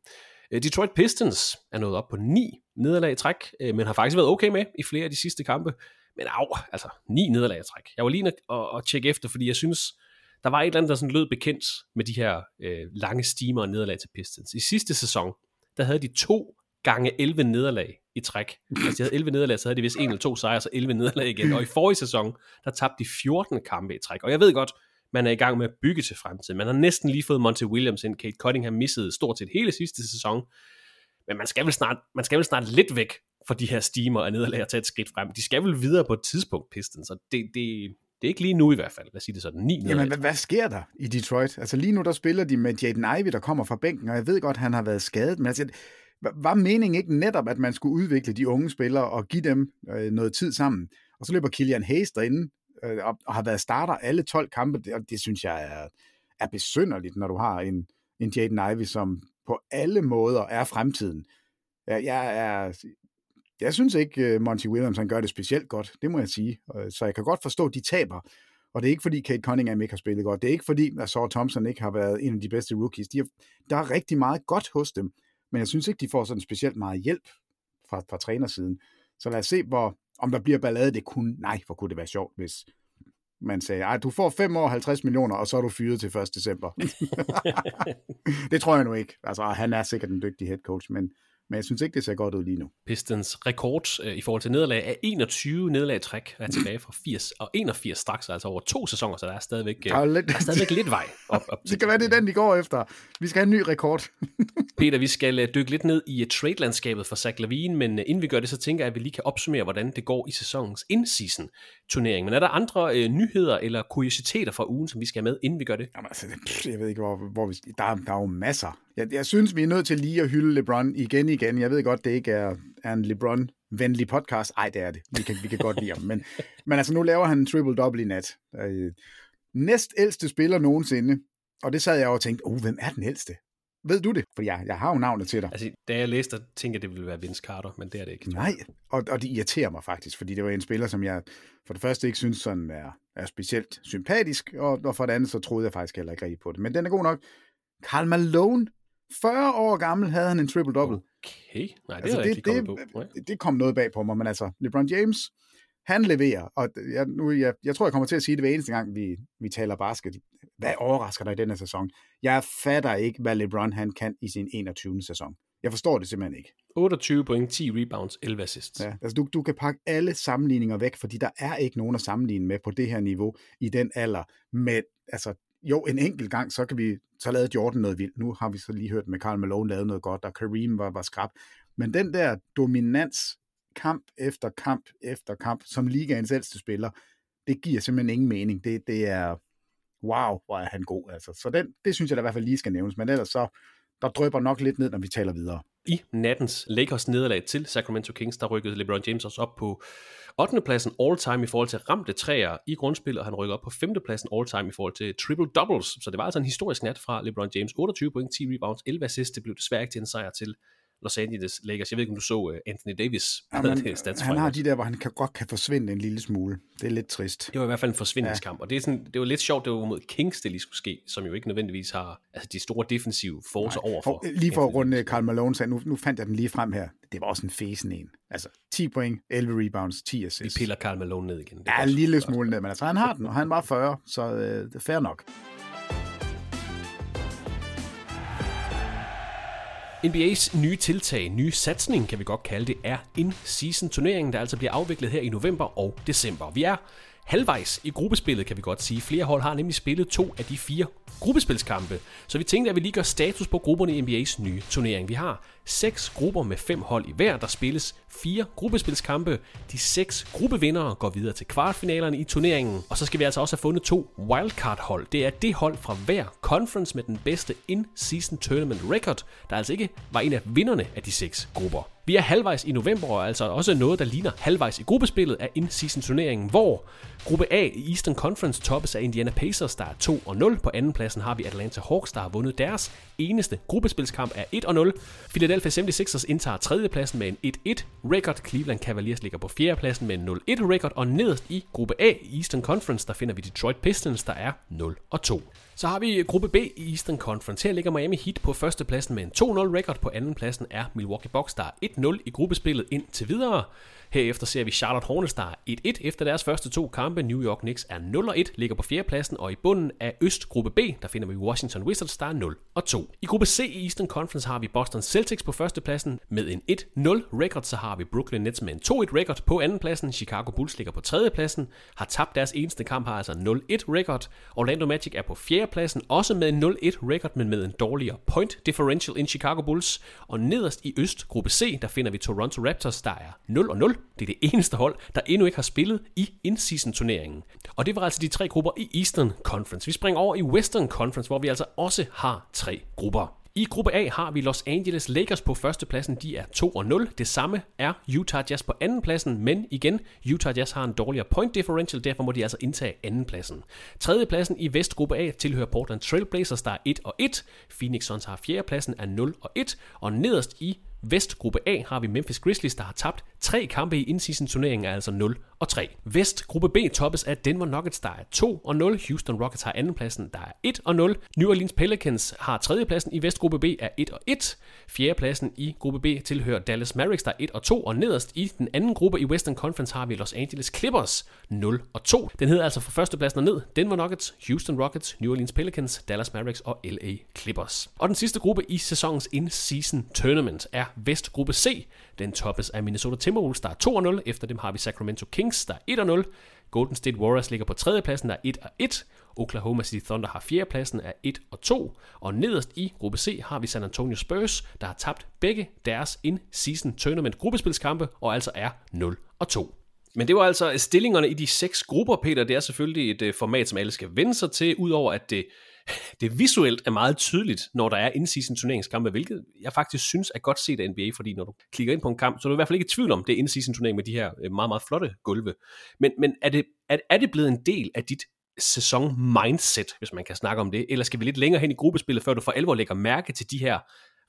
Uh, Detroit Pistons er nået op på ni nederlag i træk, uh, men har faktisk været okay med i flere af de sidste kampe. Men au, altså, ni nederlag i træk. Jeg var lige og, og tjekke efter, fordi jeg synes, der var et eller andet, der sådan lød bekendt med de her øh, lange stimer og nederlag til Pistons. I sidste sæson, der havde de to gange elleve nederlag i træk. Altså, de havde elleve nederlag, så havde de vist en eller to sejre, så elleve nederlag igen. Og i forrige sæson, der tabte de fjorten kampe i træk. Og jeg ved godt, man er i gang med at bygge til fremtiden. Man har næsten lige fået Monty Williams ind. Kate Cunningham missede stort set hele sidste sæson. Men man skal vel snart, man skal vel snart lidt væk for de her stimer og nederlag at tage et skridt frem. De skal vel videre på et tidspunkt, Pistons, så det, det, det er ikke lige nu i hvert fald. Lad os sige det sådan, ni nederlag. Jamen, hvad sker der i Detroit? Altså lige nu, der spiller de med Jaden Ivey, der kommer fra bænken, og jeg ved godt, han har været skadet, men altså, var meningen ikke netop, at man skulle udvikle de unge spillere og give dem øh, noget tid sammen? Og så løber Killian Hayes derinde øh, og, og har været starter alle tolv kampe, og det synes jeg er, er besynderligt, når du har en, en Jaden Ivey, som på alle måder er fremtiden. Jeg, jeg er... Jeg synes ikke, Monty Williams han gør det specielt godt, det må jeg sige. Så jeg kan godt forstå, at de taber. Og det er ikke, fordi Kate Cunningham ikke har spillet godt. Det er ikke, fordi Saw Thompson ikke har været en af de bedste rookies. De har, der er rigtig meget godt hos dem, men jeg synes ikke, de får sådan specielt meget hjælp fra, fra trænersiden. Så lad os se, hvor, om der bliver ballade. Det kunne, nej, hvor kunne det være sjovt, hvis man sagde, ej, du får fem år halvtreds millioner, og så er du fyret til første december. Det tror jeg nu ikke. Altså, han er sikkert en dygtig head coach, men... men jeg synes ikke, det ser godt ud lige nu. Pistons rekord øh, i forhold til nederlag er enogtyve nederlag i træk, er tilbage fra firs og enogfirs straks, altså over to sæsoner, så der er stadigvæk, øh, der er lidt... Der er stadigvæk lidt vej op, op til. Det kan være, det er den, de går efter. Vi skal have en ny rekord. Peter, vi skal øh, dykke lidt ned i uh, trade-landskabet for Zach LaVine, men øh, inden vi gør det, så tænker jeg, at vi lige kan opsummere, hvordan det går i sæsonens in-season-turnering. Men er der andre øh, nyheder eller kuriositeter fra ugen, som vi skal have med, inden vi gør det? Jamen, altså, jeg ved ikke, hvor, hvor vi... Der, der er jo masser. Jeg, jeg synes, vi er nødt til lige at hylde LeBron igen igen. Jeg ved godt, det ikke er, er en LeBron-venlig podcast. Ej, det er det. Vi kan, vi kan godt lide ham. Men, men altså, nu laver han en triple-double i nat. Næstældste spiller nogensinde. Og det sad jeg og tænkte, oh, hvem er den ældste? Ved du det? For jeg, jeg har jo navnet til dig. Altså, da jeg læste, tænkte jeg, det ville være Vince Carter, men det er det ikke. Nej, og, og det irriterer mig faktisk, fordi det var en spiller, som jeg for det første ikke synes sådan er, er specielt sympatisk, og, og for det andet, så troede jeg faktisk heller ikke rigtig på det. Men den er god nok. Karl Malone, fyrre år gammel, havde han en triple-double. Okay, nej, det altså, er det, ikke det, kommet på. Det, det kom noget bag på mig, men altså, LeBron James, han leverer, og jeg, nu, jeg, jeg tror, jeg kommer til at sige det hver eneste gang, vi, vi taler basket. Hvad overrasker dig i denne sæson? Jeg fatter ikke, hvad LeBron han kan i sin enogtyvende sæson. Jeg forstår det simpelthen ikke. otteogtyve point, ti rebounds, elleve assists. Ja, altså du, du kan pakke alle sammenligninger væk, fordi der er ikke nogen at sammenligne med på det her niveau i den alder. Men altså, jo, en enkelt gang, så kan vi, så lavede Jordan noget vildt. Nu har vi så lige hørt med Karl Malone lavede noget godt, og Kareem var, var skrab. Men den der dominans, kamp efter kamp efter kamp, som ligaens ældste spiller, det giver simpelthen ingen mening. Det, det er, wow, hvor er han god. Altså. Så den, det synes jeg da i hvert fald lige skal nævnes, men ellers så, der drypper nok lidt ned, når vi taler videre. I nattens Lakers nederlag til Sacramento Kings, der rykkede LeBron James også op på ottende pladsen all-time i forhold til ramte træer i grundspil, og han rykkede op på femte pladsen all-time i forhold til triple-doubles, så det var altså en historisk nat fra LeBron James. otteogtyve point, ti rebounds, elleve assists, det blev desværre ikke til en sejr til Los Angeles Lakers. Jeg ved ikke, om du så Anthony Davis. Jamen, han har de der, hvor han kan, godt kan forsvinde en lille smule. Det er lidt trist. Det var i hvert fald en forsvindingskamp, ja. Og det er sådan, det var lidt sjovt, det var mod Kings, det lige skulle ske, som jo ikke nødvendigvis har altså, de store defensive forcer overfor. Og lige for at runde Karl Malone, sagde, nu, nu fandt jeg den lige frem her. Det var også en fesen en. Altså ti point, elleve rebounds, ti assists. Vi piller Karl Malone ned igen. Det ja, en lille smule godt. Ned, men altså han har den, og han var fyrre, så øh, det er fair nok. N B A's nye tiltag, nye satsning, kan vi godt kalde det, er in-season-turneringen, der altså bliver afviklet her i november og december. Vi er halvvejs i gruppespillet, kan vi godt sige. Flere hold har nemlig spillet to af de fire gruppespilskampe, så vi tænkte, at vi lige gør status på grupperne i N B A's nye turnering. Vi har seks grupper med fem hold i hver, der spilles fire gruppespilskampe. De seks gruppevindere går videre til kvartfinalerne i turneringen, og så skal vi altså også have fundet to wildcard-hold. Det er det hold fra hver conference med den bedste in-season tournament record, der altså ikke var en af vinderne af de seks grupper. Vi er halvvejs i november, og altså også noget, der ligner halvvejs i gruppespillet af in-season-turneringen, hvor gruppe A i Eastern Conference toppes af Indiana Pacers, der er to og nul. På anden pladsen har vi Atlanta Hawks, der har vundet deres eneste gruppespilskamp af et og nul. Philadelphia seventy-sixers indtager tredje pladsen med en et-et-record. Cleveland Cavaliers ligger på fjerde pladsen med en nul-et-record. Og nederst i gruppe A i Eastern Conference, der finder vi Detroit Pistons, der er nul og to. Så har vi gruppe B i Eastern Conference. Her ligger Miami Heat på første pladsen med en to-nul-record. På anden pladsen er Milwaukee Bucks, der er et-nul i gruppespillet indtil videre. Herefter ser vi Charlotte Hornets, der er et-et efter deres første to kampe. New York Knicks er nul og en, ligger på fjerde pladsen. Og i bunden af Øst gruppe B, der finder vi Washington Wizards, der er nul og to. I gruppe C i Eastern Conference har vi Boston Celtics på første pladsen med en et-nul-record. Så har vi Brooklyn Nets med en to-et-record på anden pladsen. Chicago Bulls ligger på tredje pladsen, har tabt deres eneste kamp, har altså nul-et-record. Orlando Magic er på fjerde pladsen, også med en nul-et-record, men med en dårligere point differential end Chicago Bulls. Og nederst i Øst gruppe C, der finder vi Toronto Raptors, der er nul og nul. Det er det eneste hold, der endnu ikke har spillet i in-season-turneringen. Og det var altså de tre grupper i Eastern Conference. Vi springer over i Western Conference, hvor vi altså også har tre grupper. I gruppe A har vi Los Angeles Lakers på førstepladsen, de er to og nul. Det samme er Utah Jazz på andenpladsen, men igen, Utah Jazz har en dårligere point differential, derfor må de altså indtage andenpladsen. Tredjepladsen i Vestgruppe A tilhører Portland Trail Blazers, der er et og en. Phoenix Suns har fjerdepladsen af nul og en, og nederst i Vestgruppe A har vi Memphis Grizzlies, der har tabt tre kampe i in-season-turneringen, er altså nul og tre. Vestgruppe B toppes af Denver Nuggets, der er to og nul. Houston Rockets har andenpladsen, der er et og nul. New Orleans Pelicans har tredjepladsen i Vestgruppe B, er et og en. Fjerdepladsen i gruppe B tilhører Dallas Mavericks, der er et og to. Og nederst i den anden gruppe i Western Conference har vi Los Angeles Clippers, nul og to. Den hedder altså fra førstepladsen og ned Denver Nuggets, Houston Rockets, New Orleans Pelicans, Dallas Mavericks og L A Clippers. Og den sidste gruppe i sæsonens in-season-tournament er Vestgruppe C. Den toppes af Minnesota Timberwolves, der er to og nul. Efter dem har vi Sacramento Kings, der er et og nul. Golden State Warriors ligger på tredje pladsen, der er et og en. Oklahoma City Thunder har fjerde pladsen, er et og to. Og nederst i gruppe C har vi San Antonio Spurs, der har tabt begge deres in-season tournament gruppespilskampe og altså er nul og to. Men det var altså stillingerne i de seks grupper, Peter. Det er selvfølgelig et format, som alle skal vende sig til, udover at det Det visuelt er meget tydeligt, når der er in-season turneringskampe, hvilket jeg faktisk synes er godt set af N B A, fordi når du klikker ind på en kamp, så er du i hvert fald ikke i tvivl om, det er in-season turnering med de her meget, meget flotte gulve. Men, men er, det, er, er det blevet en del af dit sæson-mindset, hvis man kan snakke om det? Eller skal vi lidt længere hen i gruppespillet, før du for alvor lægger mærke til de her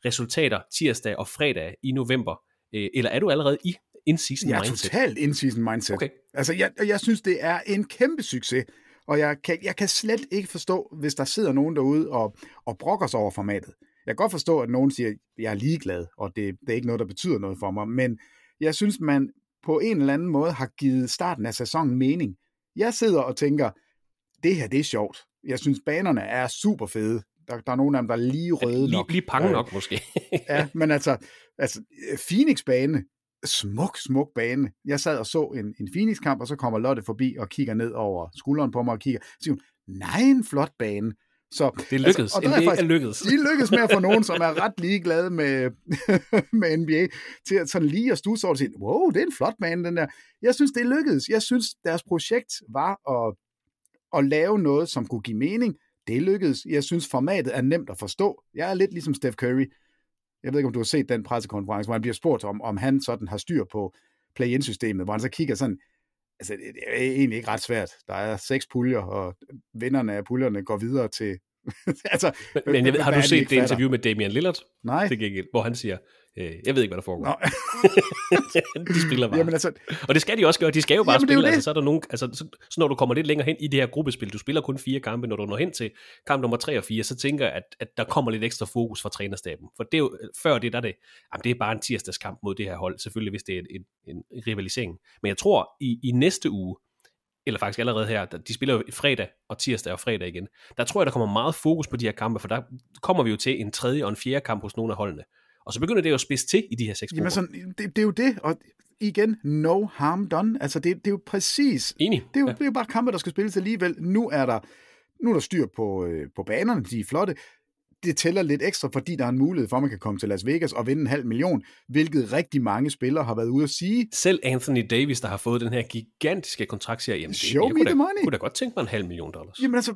resultater tirsdag og fredag i november? Eller er du allerede i in-season mindset? Jeg er totalt in-season mindset. Okay. Altså, jeg, jeg synes, det er en kæmpe succes. Og jeg kan, jeg kan slet ikke forstå, hvis der sidder nogen derude og, og brokker sig over formatet. Jeg kan godt forstå, at nogen siger, at jeg er ligeglad, og det, det er ikke noget, der betyder noget for mig. Men jeg synes, man på en eller anden måde har givet starten af sæsonen mening. Jeg sidder og tænker, det her det er sjovt. Jeg synes, banerne er super fede. Der, der er nogen af dem, der er lige røde lige, nok. Lige pange nok, måske. Ja, men altså, altså Phoenix-bane. Smuk, smuk bane. Jeg sad og så en, en Phoenix-kamp, og så kommer Lotte forbi og kigger ned over skulderen på mig og kigger. Så siger hun, nej, en flot bane. Så, det lykkedes. Altså, og N B A er faktisk, er lykkedes. De lykkedes med at få nogen, som er ret ligeglade med, med N B A, til at sådan lige at stusse over og sige, wow, det er en flot bane, den der. Jeg synes, det lykkedes. Jeg synes, deres projekt var at, at lave noget, som kunne give mening. Det lykkedes. Jeg synes, formatet er nemt at forstå. Jeg er lidt ligesom Steph Curry. Jeg ved ikke, om du har set den pressekonference, hvor han bliver spurgt om, om han sådan har styr på play-in-systemet, hvor han så kigger sådan, altså det er egentlig ikke ret svært. Der er seks puljer, og vinderne af puljerne går videre til... altså, men jeg ved, har du set det interview med Damian Lillard? Nej. Det gik, hvor han siger, Øh, jeg ved ikke, hvad der foregår. De spiller bare. Jamen, altså... Og det skal de også gøre. De skal jo bare Jamen, spille. Jo altså, så, er der nogen, altså, så, så når du kommer lidt længere hen i det her gruppespil, du spiller kun fire kampe, når du når hen til kamp nummer tre og fire, så tænker jeg, at, at der kommer lidt ekstra fokus fra trænerstaben. For det er jo, før det, der er det, jamen, det er bare en tirsdagskamp mod det her hold. Selvfølgelig, hvis det er en, en, en rivalisering. Men jeg tror, i, i næste uge, eller faktisk allerede her, de spiller jo fredag og tirsdag og fredag igen, der tror jeg, der kommer meget fokus på de her kampe, for der kommer vi jo til en tredje og en fjerde kamp hos nogle af holdene. Og så begynder det jo at spidse til i de her seks grupper. Jamen sådan, det, det er jo det, og igen, no harm done. Altså det, det er jo præcis, Enig. Det, er jo, ja. det er jo bare kampe, der skal spilles alligevel. Nu er der, nu er der styr på, øh, på banerne, de er flotte. Det tæller lidt ekstra, fordi der er en mulighed for, at man kan komme til Las Vegas og vinde en halv million, hvilket rigtig mange spillere har været ude at sige. Selv Anthony Davis, der har fået den her gigantiske kontrakt, siger, jamen, show me the money. Jeg kunne da godt tænke mig en halv million dollars. Jamen altså,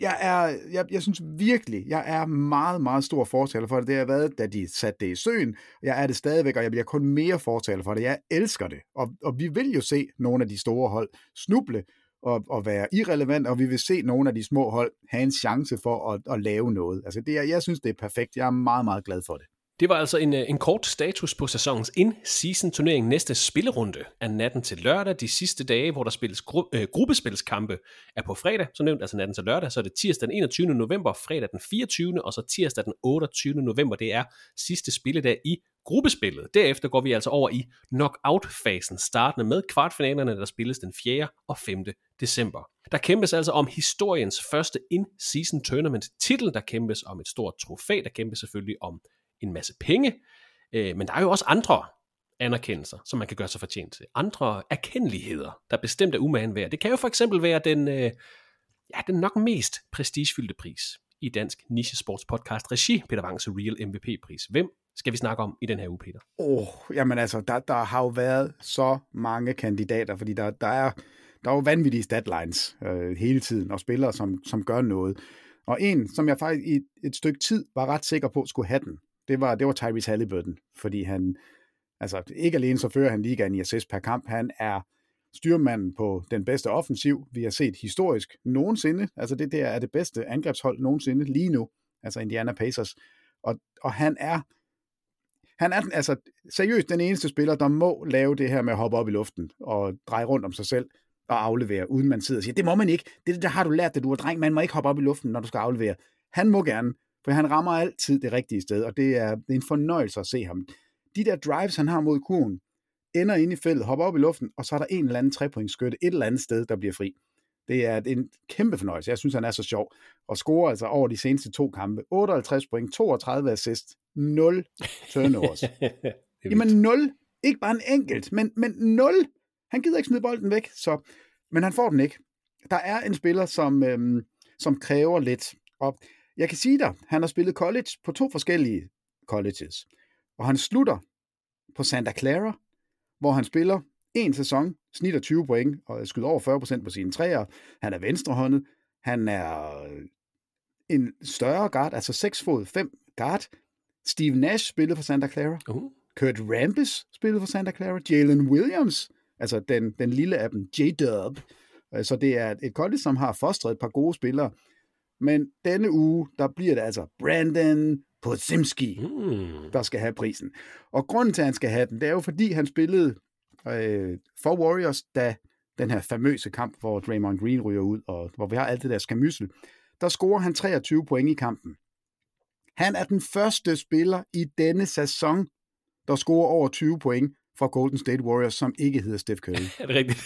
jeg, er, jeg, jeg synes virkelig, jeg er meget, meget stor fortaler for det. Det har været, da de satte det i søen. Jeg er det stadigvæk, og jeg bliver kun mere fortaler for det. Jeg elsker det, og, og vi vil jo se nogle af de store hold snuble Og, og være irrelevant, og vi vil se nogle af de små hold have en chance for at, at lave noget. Altså det er, jeg synes, det er perfekt. Jeg er meget, meget glad for det. Det var altså en, en kort status på sæsonens in-season-turnering. Næste spillerunde er natten til lørdag. De sidste dage, hvor der spilles gru- øh, gruppespilskampe, er på fredag, så nævnt, altså natten til lørdag. Så er det tirsdag den enogtyvende november, fredag den fireogtyvende og så tirsdag den otteogtyvende november. Det er sidste spilledag i gruppespillet. Derefter går vi altså over i knockout-fasen, startende med kvartfinalerne, der spilles den fjerde og femte december. Der kæmpes altså om historiens første in-season tournament-titel. Der kæmpes om et stort trofæ. Der kæmpes selvfølgelig om en masse penge, øh, men der er jo også andre anerkendelser, som man kan gøre sig fortjent til. Andre erkendeligheder, der bestemt er umagen værd. Det kan jo for eksempel være den, øh, ja, den nok mest prestigefyldte pris i dansk nichesportspodcast regi, Peter Wangs Real M V P-pris. Hvem skal vi snakke om i den her uge, Peter? Åh, oh, jamen altså, der, der har jo været så mange kandidater, fordi der, der, er, der er jo vanvittige statlines øh, hele tiden, og spillere, som, som gør noget. Og en, som jeg faktisk i et stykke tid var ret sikker på, skulle have den, Det var, det var Tyrese Halliburton, fordi han, altså ikke alene så fører han ligaen i assist per kamp, han er styrmanden på den bedste offensiv, vi har set historisk nogensinde, altså det der er det bedste angrebshold nogensinde lige nu, altså Indiana Pacers, og, og han er, han er altså seriøst den eneste spiller, der må lave det her med at hoppe op i luften og dreje rundt om sig selv og aflevere, uden man sidder og siger, det må man ikke, det der har du lært, det du er dreng, man må ikke hoppe op i luften, når du skal aflevere. Han må gerne, for han rammer altid det rigtige sted, og det er, det er en fornøjelse at se ham. De der drives, han har mod kurven, ender ind i feltet, hopper op i luften, og så er der en eller anden trepointsskytte et eller andet sted, der bliver fri. Det er en kæmpe fornøjelse. Jeg synes, han er så sjov. Og scorer altså over de seneste to kampe. otteoghalvtreds point, toogtredive assist, nul turnovers. Jamen nul. Ikke bare en enkelt, men, men nul. Han gider ikke smide bolden væk, så, men han får den ikke. Der er en spiller, som, øhm, som kræver lidt op. Jeg kan sige dig, han har spillet college på to forskellige colleges, og han slutter på Santa Clara, hvor han spiller en sæson, snitter tyve point, og skyder over fyrre procent på sine træer. Han er venstrehåndet, han er en større guard, altså seks fod fem guard. Steve Nash spillede for Santa Clara, uh-huh. Kurt Rambis spillede for Santa Clara, Jalen Williams, altså den, den lille af dem, J-Dub. Så det er et college, som har fostret et par gode spillere. Men denne uge, der bliver det altså Brandon Podzimski, mm. der skal have prisen. Og grunden til, at han skal have den, det er jo, fordi han spillede øh, for Warriors, da den her famøse kamp, hvor Draymond Green ryger ud, og hvor vi har alt det der skamyssel, der scorer han treogtyve point i kampen. Han er den første spiller i denne sæson, der scorer over tyve point fra Golden State Warriors, som ikke hedder Steph Curry. Er det rigtigt?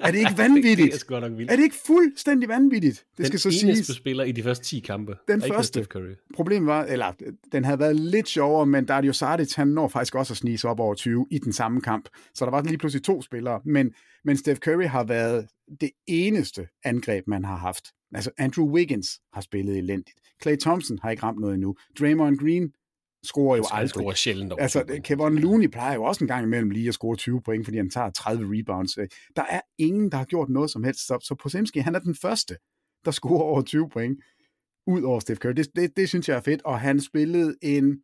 Er det ikke vanvittigt? Det er, det er, er det ikke fuldstændig vanvittigt? Det den skal så eneste siges. Spiller i de første ti kampe. Den første. Problemet var, eller den havde været lidt sjovere, men Dario Saric, han når faktisk også at snige sig op over tyve i den samme kamp. Så der var lige pludselig to spillere, men, men Steph Curry har været det eneste angreb, man har haft. Altså Andrew Wiggins har spillet elendigt. Klay Thompson har ikke ramt noget endnu. Draymond Green scorer jo aldrig. Scorer sjældent over. Altså, Kevon Looney plejer jo også en gang imellem lige at score tyve point, fordi han tager tredive rebounds. Der er ingen, der har gjort noget som helst. Så, så Podzimski, han er den første, der scorer over tyve point, ud over Steph Curry. Det, det, det synes jeg er fedt, og han spillede en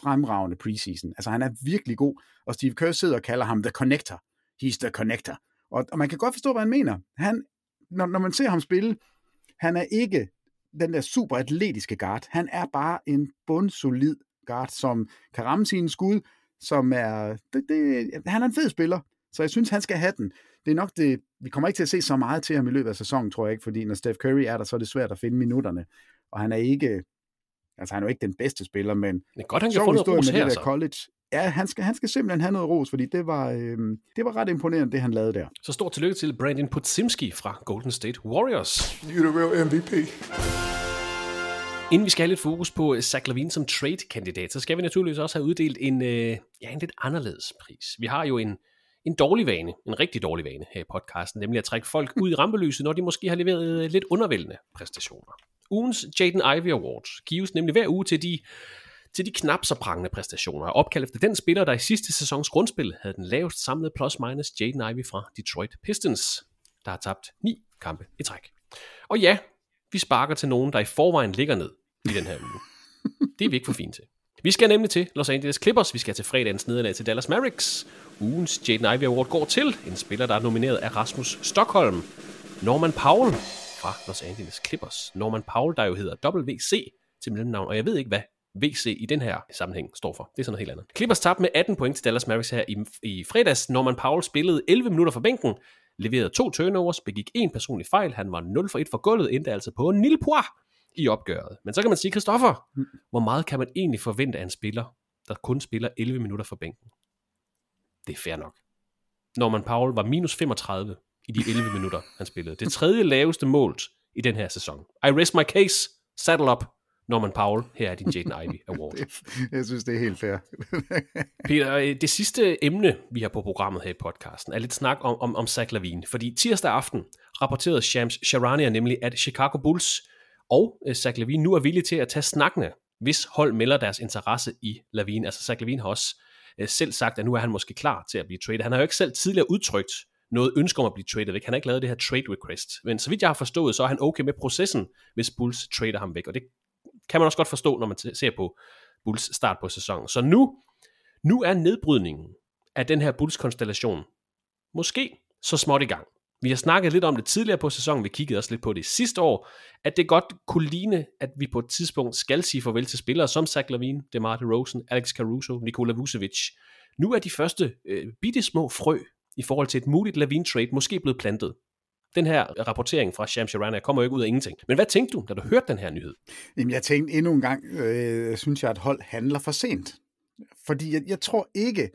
fremragende preseason. Altså, han er virkelig god, og Steve Kerr sidder og kalder ham The Connector. He's the Connector. Og, og man kan godt forstå, hvad han mener. Han, når, når man ser ham spille, han er ikke den der super atletiske guard. Han er bare en bundsolid guard, som kan ramme sine skud, som er, det, det, han er en fed spiller, så jeg synes, han skal have den. Det er nok det, vi kommer ikke til at se så meget til ham i løbet af sæsonen, tror jeg ikke, fordi når Steph Curry er der, så er det svært at finde minutterne, og han er ikke, altså han er jo ikke den bedste spiller, men, men godt, han kan få noget ros her, så. College. Ja, han skal, han skal simpelthen have noget ros, fordi det var, øh, det var ret imponerende, det han lavede der. Så stort tillykke til Brandon Podzimski fra Golden State Warriors. You're the real M V P. Inden vi skal have lidt fokus på Zach LaVine som trade-kandidat, så skal vi naturligvis også have uddelt en, øh, ja, en lidt anderledes pris. Vi har jo en, en dårlig vane, en rigtig dårlig vane her i podcasten, nemlig at trække folk ud i rampelyset, når de måske har leveret lidt undervældende præstationer. Ugens Jaden Ivey Award gives nemlig hver uge til de, til de knap så prangende præstationer, og opkaldt efter den spiller, der i sidste sæsons grundspil havde den lavest samlede plus-minus Jaden Ivey fra Detroit Pistons, der har tabt ni kampe i træk. Og ja, vi sparker til nogen, der i forvejen ligger ned i den her uge. Det er vi ikke for fint til. Vi skal nemlig til Los Angeles Clippers, vi skal til fredagens nederlag til Dallas Mavericks. Ugens Jaden Ivey Award går til en spiller, der er nomineret af Rasmus Stockholm, Norman Powell fra Los Angeles Clippers. Norman Powell, der jo hedder W C til mellemnavn, og jeg ved ikke, hvad W C i den her sammenhæng står for. Det er sådan noget helt andet. Clippers tabte med atten point til Dallas Mavericks her i, i fredags. Norman Powell spillede elleve minutter fra bænken, leverede to turnovers, begik en personlig fejl, han var nul for et for gulvet, endte altså på nil point i opgøret. Men så kan man sige, Christoffer, mm. hvor meget kan man egentlig forvente af en spiller, der kun spiller elleve minutter fra bænken? Det er fair nok. Norman Powell var minus femogtredive i de elleve minutter, han spillede. Det tredje laveste målt i den her sæson. I rest my case. Saddle up, Norman Powell. Her er din Jaden Ivey Award. Jeg synes, det er helt fair. Peter, det sidste emne, vi har på programmet her i podcasten, er lidt snak om, om, om Zach LaVine. Fordi tirsdag aften rapporterede Shams Charania nemlig, at Chicago Bulls og Zach LaVine nu er villige til at tage snakkene, hvis hold melder deres interesse i LaVine. Altså Zach LaVine har også selv sagt, at nu er han måske klar til at blive traded. Han har jo ikke selv tidligere udtrykt noget ønske om at blive traded væk. Han har ikke lavet det her trade request. Men så vidt jeg har forstået, så er han okay med processen, hvis Bulls trader ham væk. Og det kan man også godt forstå, når man t- ser på Bulls start på sæsonen. Så nu, nu er nedbrydningen af den her Bulls-konstellation måske så småt i gang. Vi har snakket lidt om det tidligere på sæsonen, vi kiggede også lidt på det sidste år, at det godt kunne ligne, at vi på et tidspunkt skal sige farvel til spillere som Zach LaVine, DeMar DeRozan, Alex Caruso, Nikola Vucevic. Nu er de første øh, bittesmå frø i forhold til et muligt LaVine-trade måske blevet plantet. Den her rapportering fra Shams Charania kommer jo ikke ud af ingenting. Men hvad tænkte du, da du hørte den her nyhed? Jamen, jeg tænkte endnu en gang, øh, synes jeg, at hold handler for sent. Fordi jeg, jeg tror ikke,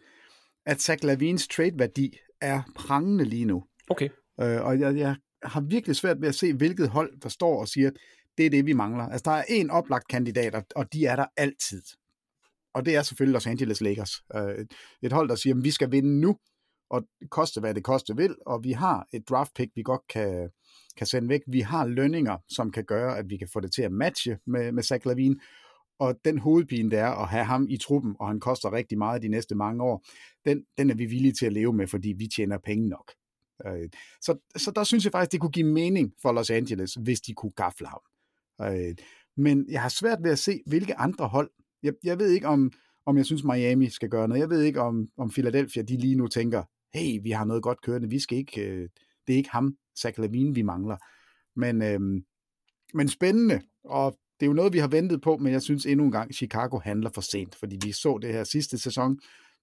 at Zach LaVines trade-værdi er prangende lige nu. Okay. Øh, og jeg, jeg har virkelig svært ved at se, hvilket hold, der står og siger, det er det, vi mangler. Altså, der er én oplagt kandidat, og de er der altid. Og det er selvfølgelig Los Angeles Lakers. Øh, et hold, der siger, at vi skal vinde nu, og koste hvad det koste vil, og vi har et draft pick, vi godt kan, kan sende væk. Vi har lønninger, som kan gøre, at vi kan få det til at matche med, med Zach LaVine, og den hovedpine, der er at have ham i truppen, og han koster rigtig meget de næste mange år, den, den er vi villige til at leve med, fordi vi tjener penge nok. Så, så der synes jeg faktisk, det kunne give mening for Los Angeles, hvis de kunne gafle ham. Men jeg har svært ved at se, hvilke andre hold. Jeg, jeg ved ikke, om, om jeg synes, Miami skal gøre noget. Jeg ved ikke, om, om Philadelphia, de lige nu tænker, hey, vi har noget godt kørende, vi skal ikke, øh, det er ikke ham, Zach LaVine, vi mangler. Men, øh, men spændende, og det er jo noget, vi har ventet på, men jeg synes endnu en gang, Chicago handler for sent, fordi vi så det her sidste sæson,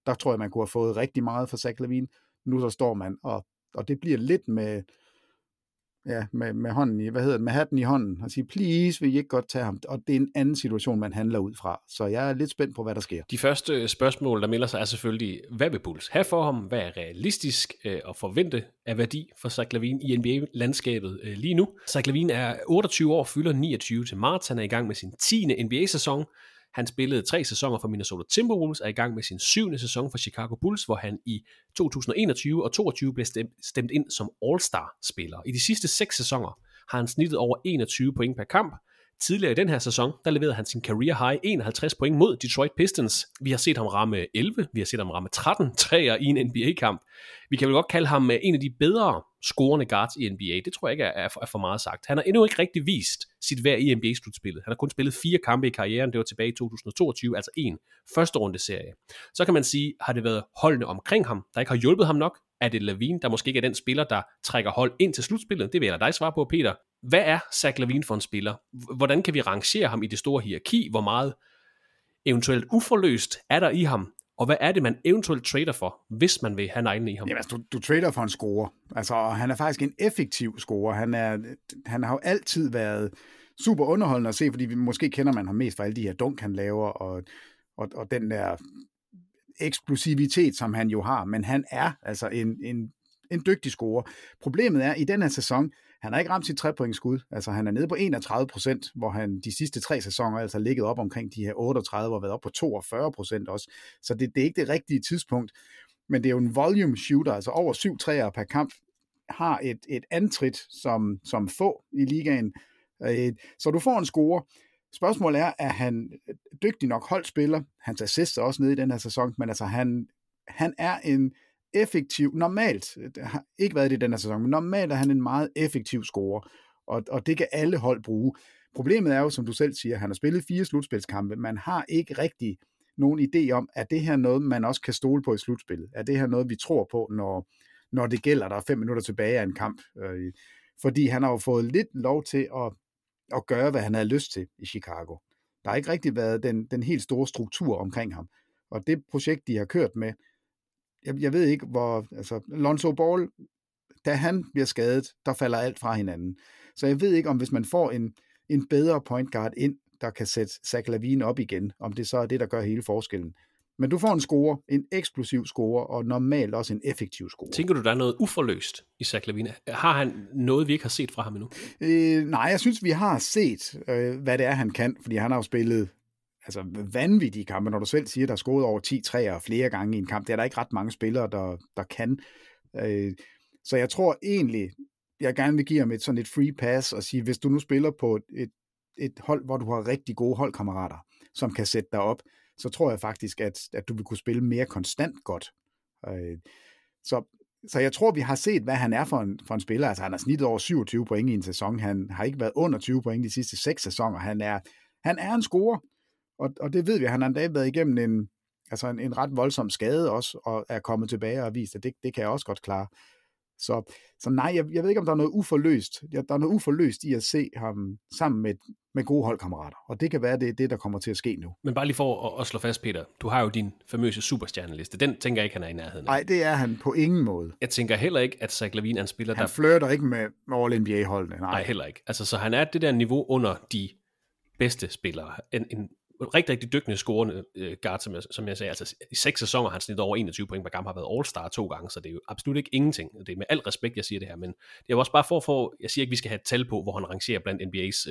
der tror jeg, man kunne have fået rigtig meget fra Zach LaVine. Nu så står man, og, og det bliver lidt med, ja, med, med, hånden i, hvad hedder det, med hatten i hånden, og sige, please, vil I ikke godt tage ham? Og det er en anden situation, man handler ud fra. Så jeg er lidt spændt på, hvad der sker. De første spørgsmål, der melder sig, er selvfølgelig, hvad vil Bulls have for ham? Hvad er realistisk øh, at forvente af værdi for Zach LaVine i N B A-landskabet øh, lige nu? Zach LaVine er otteogtyve år, fylder niogtyve til marts. Han er i gang med sin tiende N B A-sæson. Han spillede tre sæsoner for Minnesota Timberwolves, er i gang med sin syvende sæson for Chicago Bulls, hvor han i to tusind enogtyve og toogtyve blev stemt ind som All-Star-spiller. I de sidste seks sæsoner har han snittet over enogtyve point per kamp. Tidligere i den her sæson, der leverede han sin career high enoghalvtreds point mod Detroit Pistons. Vi har set ham ramme elleve, vi har set ham ramme tretten træer i en N B A-kamp. Vi kan vel godt kalde ham en af de bedre scorende guards i N B A. Det tror jeg ikke er for meget sagt. Han har endnu ikke rigtig vist sit værd i N B A-slutspillet. Han har kun spillet fire kampe i karrieren. Det var tilbage i to tusind toogtyve, altså en første runde serie. Så kan man sige, har det været holdene omkring ham, der ikke har hjulpet ham nok? Er det LaVine, der måske ikke er den spiller, der trækker hold ind til slutspillet? Det vil jeg lade dig svare på, Peter. Hvad er Zach LaVine for en spiller? Hvordan kan vi rangere ham i det store hierarki? Hvor meget eventuelt uforløst er der i ham, og hvad er det, man eventuelt trader for, hvis man vil have neglen i ham? Jamen, altså, du, du trader for en scorer. Altså, han er faktisk en effektiv scorer. Han, er, han har jo altid været super underholdende at se, fordi vi, måske kender man ham mest for alle de her dunk, han laver, og, og, og den der eksplosivitet, som han jo har. Men han er altså en, en, en dygtig scorer. Problemet er, i den her sæson, han har ikke ramt sit trepointsskud. Altså, han er nede på enogtredive procent, hvor han de sidste tre sæsoner altså ligget op omkring de her otteogtredive og været op på toogfyrre procent også. Så det, det er ikke det rigtige tidspunkt. Men det er jo en volume shooter, altså over syv treer per kamp, har et, et antrit som, som få i ligaen. Så du får en score. Spørgsmålet er, er han dygtig nok holdspiller? Hans assist er også nede i den her sæson, men altså han, han er en effektiv, normalt, det har ikke været det i den her sæson, men normalt er han en meget effektiv scorer, og, og det kan alle hold bruge. Problemet er jo, som du selv siger, han har spillet fire slutspilskampe, man har ikke rigtig nogen idé om, er det her noget, man også kan stole på i slutspillet? Er det her noget, vi tror på, når, når det gælder, der er fem minutter tilbage af en kamp? Fordi han har jo fået lidt lov til at, at gøre, hvad han havde lyst til i Chicago. Der har ikke rigtig været den, den helt store struktur omkring ham, og det projekt, de har kørt med, Jeg, jeg ved ikke, hvor... Altså, Lonzo Ball, da han bliver skadet, der falder alt fra hinanden. Så jeg ved ikke, om hvis man får en, en bedre point guard ind, der kan sætte Zach LaVine op igen, om det så er det, der gør hele forskellen. Men du får en scorer, en eksplosiv scorer, og normalt også en effektiv scorer. Tænker du, der er noget uforløst i Zach LaVine? Har han noget, vi ikke har set fra ham endnu? Øh, nej, jeg synes, vi har set, øh, hvad det er, han kan, fordi han har jo spillet... altså vanvittige kampe, når du selv siger, der er scoret over ti treer flere gange i en kamp. Det er der ikke ret mange spillere, der, der kan. Øh, så jeg tror egentlig, jeg gerne vil give ham et sådan et free pass og sige, hvis du nu spiller på et, et hold, hvor du har rigtig gode holdkammerater, som kan sætte dig op, så tror jeg faktisk, at, at du vil kunne spille mere konstant godt. Øh, så så jeg tror, vi har set, hvad han er for en, for en spiller. Altså han har snittet over syvogtyve point i en sæson. Han har ikke været under tyve point de sidste seks sæsoner. Han er, han er en scorer. Og, og det ved vi, han har endda været igennem en, altså en, en ret voldsom skade også, og er kommet tilbage og har vist, at det, det kan jeg også godt klare. Så, så nej, jeg, jeg ved ikke, om der er noget uforløst. Der er noget uforløst i at se ham sammen med, med gode holdkammerater, og det kan være, det er det, der kommer til at ske nu. Men bare lige for at, at slå fast, Peter, du har jo din famøse superstjerneliste. Den tænker jeg ikke, han er i nærheden af. Nej, det er han på ingen måde. Jeg tænker heller ikke, at Zach LaVine er en spiller, han der... Han flirter ikke med All N B A-holdene, nej. Nej, heller ikke. Altså, så han er det der niveau under de bedste spillere. En, en rigtig, rigtig dygtige scorende øh, guard, som jeg, som jeg sagde. Altså, i seks sæsoner har han snittet over enogtyve point per kamp, har været all-star to gange, så det er jo absolut ikke ingenting. Det er med al respekt, jeg siger det her, men det er også bare for at få, jeg siger ikke, vi skal have et tal på, hvor han rangerer blandt N B A's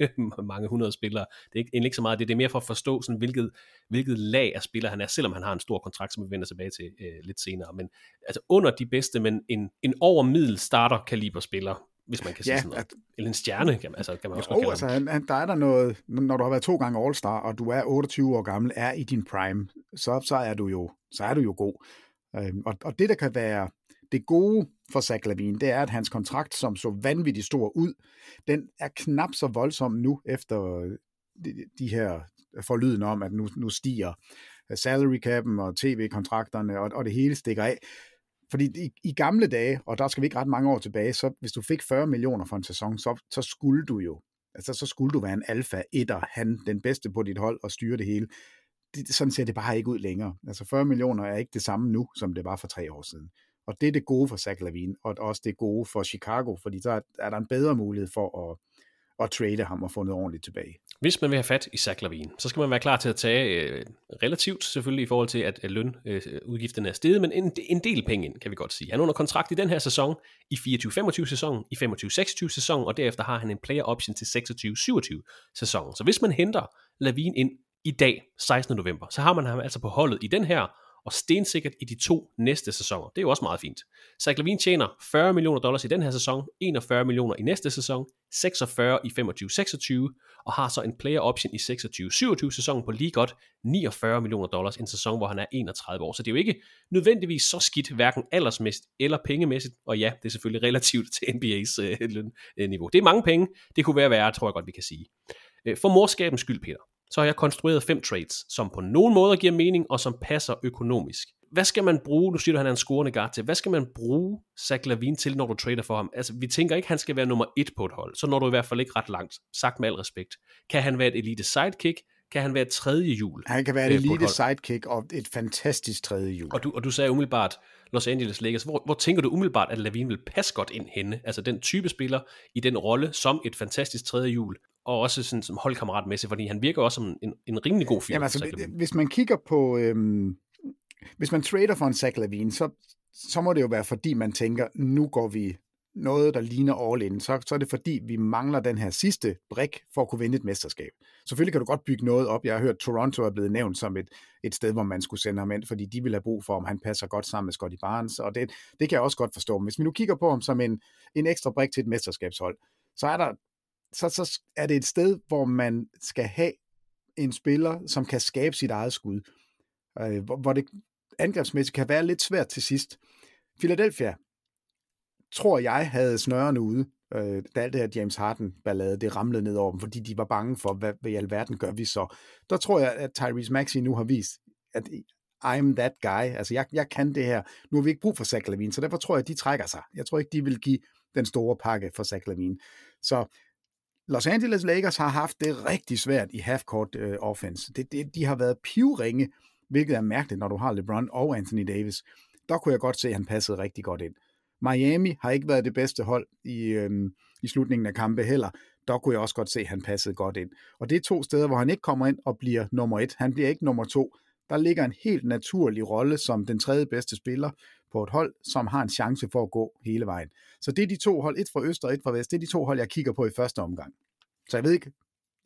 øh, mange hundrede spillere. Det er ikke, egentlig ikke så meget det. Det er mere for at forstå, sådan, hvilket, hvilket lag af spiller han er, selvom han har en stor kontrakt, som vi vender tilbage til øh, lidt senere. Men altså under de bedste, men en, en overmiddel starter-kaliber spiller, hvis man kan sige ja, sådan noget. At, eller en stjerne, kan man, altså, kan man også jo, godt altså, han, der er der noget, når du har været to gange All-Star, og du er otteogtyve år gammel, er i din prime, så, så, er, du jo, så er du jo god. Øhm, og, og det, der kan være det gode for Zach LaVine, det er, at hans kontrakt, som så vanvittigt stor ud, den er knap så voldsom nu, efter de, de her forlyden om, at nu, nu stiger salary-cappen og tv-kontrakterne, og, og det hele stikker af. Fordi i, i gamle dage, og der skal vi ikke ret mange år tilbage, så hvis du fik fyrre millioner for en sæson, så, så skulle du jo, altså så skulle du være en alfa etter, han den bedste på dit hold og styre det hele. Det, sådan ser det bare ikke ud længere. Altså fyrre millioner er ikke det samme nu, som det var for tre år siden. Og det er det gode for Zach LaVine, og også det gode for Chicago, fordi så er, er der en bedre mulighed for at og trade ham og få noget ordentligt tilbage. Hvis man vil have fat i Zach LaVine, så skal man være klar til at tage øh, relativt selvfølgelig i forhold til, at lønudgifterne øh, er steget, men en, en del penge ind, kan vi godt sige. Han er under kontrakt i den her sæson, i fireogtyve femogtyve sæsonen, i femogtyve seksogtyve sæsonen, og derefter har han en player option til seksogtyve syvogtyve sæsonen. Så hvis man henter LaVine ind i dag, sekstende november, så har man ham altså på holdet i den her, og stensikkert i de to næste sæsoner. Det er jo også meget fint. Zach LaVine tjener fyrre millioner dollars i den her sæson, enogfyrre millioner i næste sæson, seksogfyrre i femogtyve seksogtyve, og har så en player option i seksogtyve syvogtyve sæsonen på lige godt niogfyrre millioner dollars, en sæson, hvor han er enogtredive år. Så det er jo ikke nødvendigvis så skidt, hverken aldersmæssigt eller pengemæssigt, og ja, det er selvfølgelig relativt til N B A's øh, lønniveau. Det er mange penge, det kunne være værre, tror jeg godt, vi kan sige. For morskabens skyld, Peter, så har jeg konstrueret fem trades, som på nogen måder giver mening, og som passer økonomisk. Hvad skal man bruge, nu siger du, han er en scorende guard til, hvad skal man bruge Zach LaVine til, når du trader for ham? Altså, vi tænker ikke, han skal være nummer et på et hold, så når du i hvert fald ikke ret langt, sagt med al respekt. Kan han være et elite sidekick? kan han være et tredje hjul. Han kan være et elite sidekick og et fantastisk tredje hjul. Og du, og du sagde umiddelbart Los Angeles Lakers. Hvor, hvor tænker du umiddelbart, at LaVine vil passe godt ind henne? Altså den type spiller i den rolle som et fantastisk tredje hjul, og også sådan, som holdkammeratmæssigt, fordi han virker også som en, en rimelig god fyr. Jamen altså, hvis man kigger på... Øhm, hvis man trader for en Zach LaVine, så, så må det jo være, fordi man tænker, nu går vi... noget, der ligner all in, så, så er det fordi, vi mangler den her sidste brik for at kunne vinde et mesterskab. Selvfølgelig kan du godt bygge noget op. Jeg har hørt, at Toronto er blevet nævnt som et, et sted, hvor man skulle sende ham ind, fordi de vil have brug for, om han passer godt sammen med Scotty Barnes, og det, det kan jeg også godt forstå. Men hvis vi nu kigger på ham som en, en ekstra brik til et mesterskabshold, så er, der, så, så er det et sted, hvor man skal have en spiller, som kan skabe sit eget skud, øh, hvor, hvor det angrebsmæssigt kan være lidt svært til sidst. Philadelphia tror jeg havde snørene ude, øh, da alt det her James Harden-ballade, det ramlede ned over dem, fordi de var bange for, hvad, hvad i alverden gør vi så. Der tror jeg, at Tyrese Maxey nu har vist, at I'm that guy, altså jeg, jeg kan det her. Nu har vi ikke brug for Zach LaVine, så derfor tror jeg, at de trækker sig. Jeg tror ikke, de vil give den store pakke for Zach LaVine. Så Los Angeles Lakers har haft det rigtig svært i half-court øh, offense. Det, det, de har været pivringe, hvilket er mærkeligt, når du har LeBron og Anthony Davis. Der kunne jeg godt se, at han passede rigtig godt ind. Miami har ikke været det bedste hold i, øhm, i slutningen af kampe heller. Der kunne jeg også godt se, at han passede godt ind. Og det er to steder, hvor han ikke kommer ind og bliver nummer et. Han bliver ikke nummer to. Der ligger en helt naturlig rolle som den tredje bedste spiller på et hold, som har en chance for at gå hele vejen. Så det er de to hold, et fra øst og et fra vest. Det er de to hold, jeg kigger på i første omgang. Så jeg ved ikke,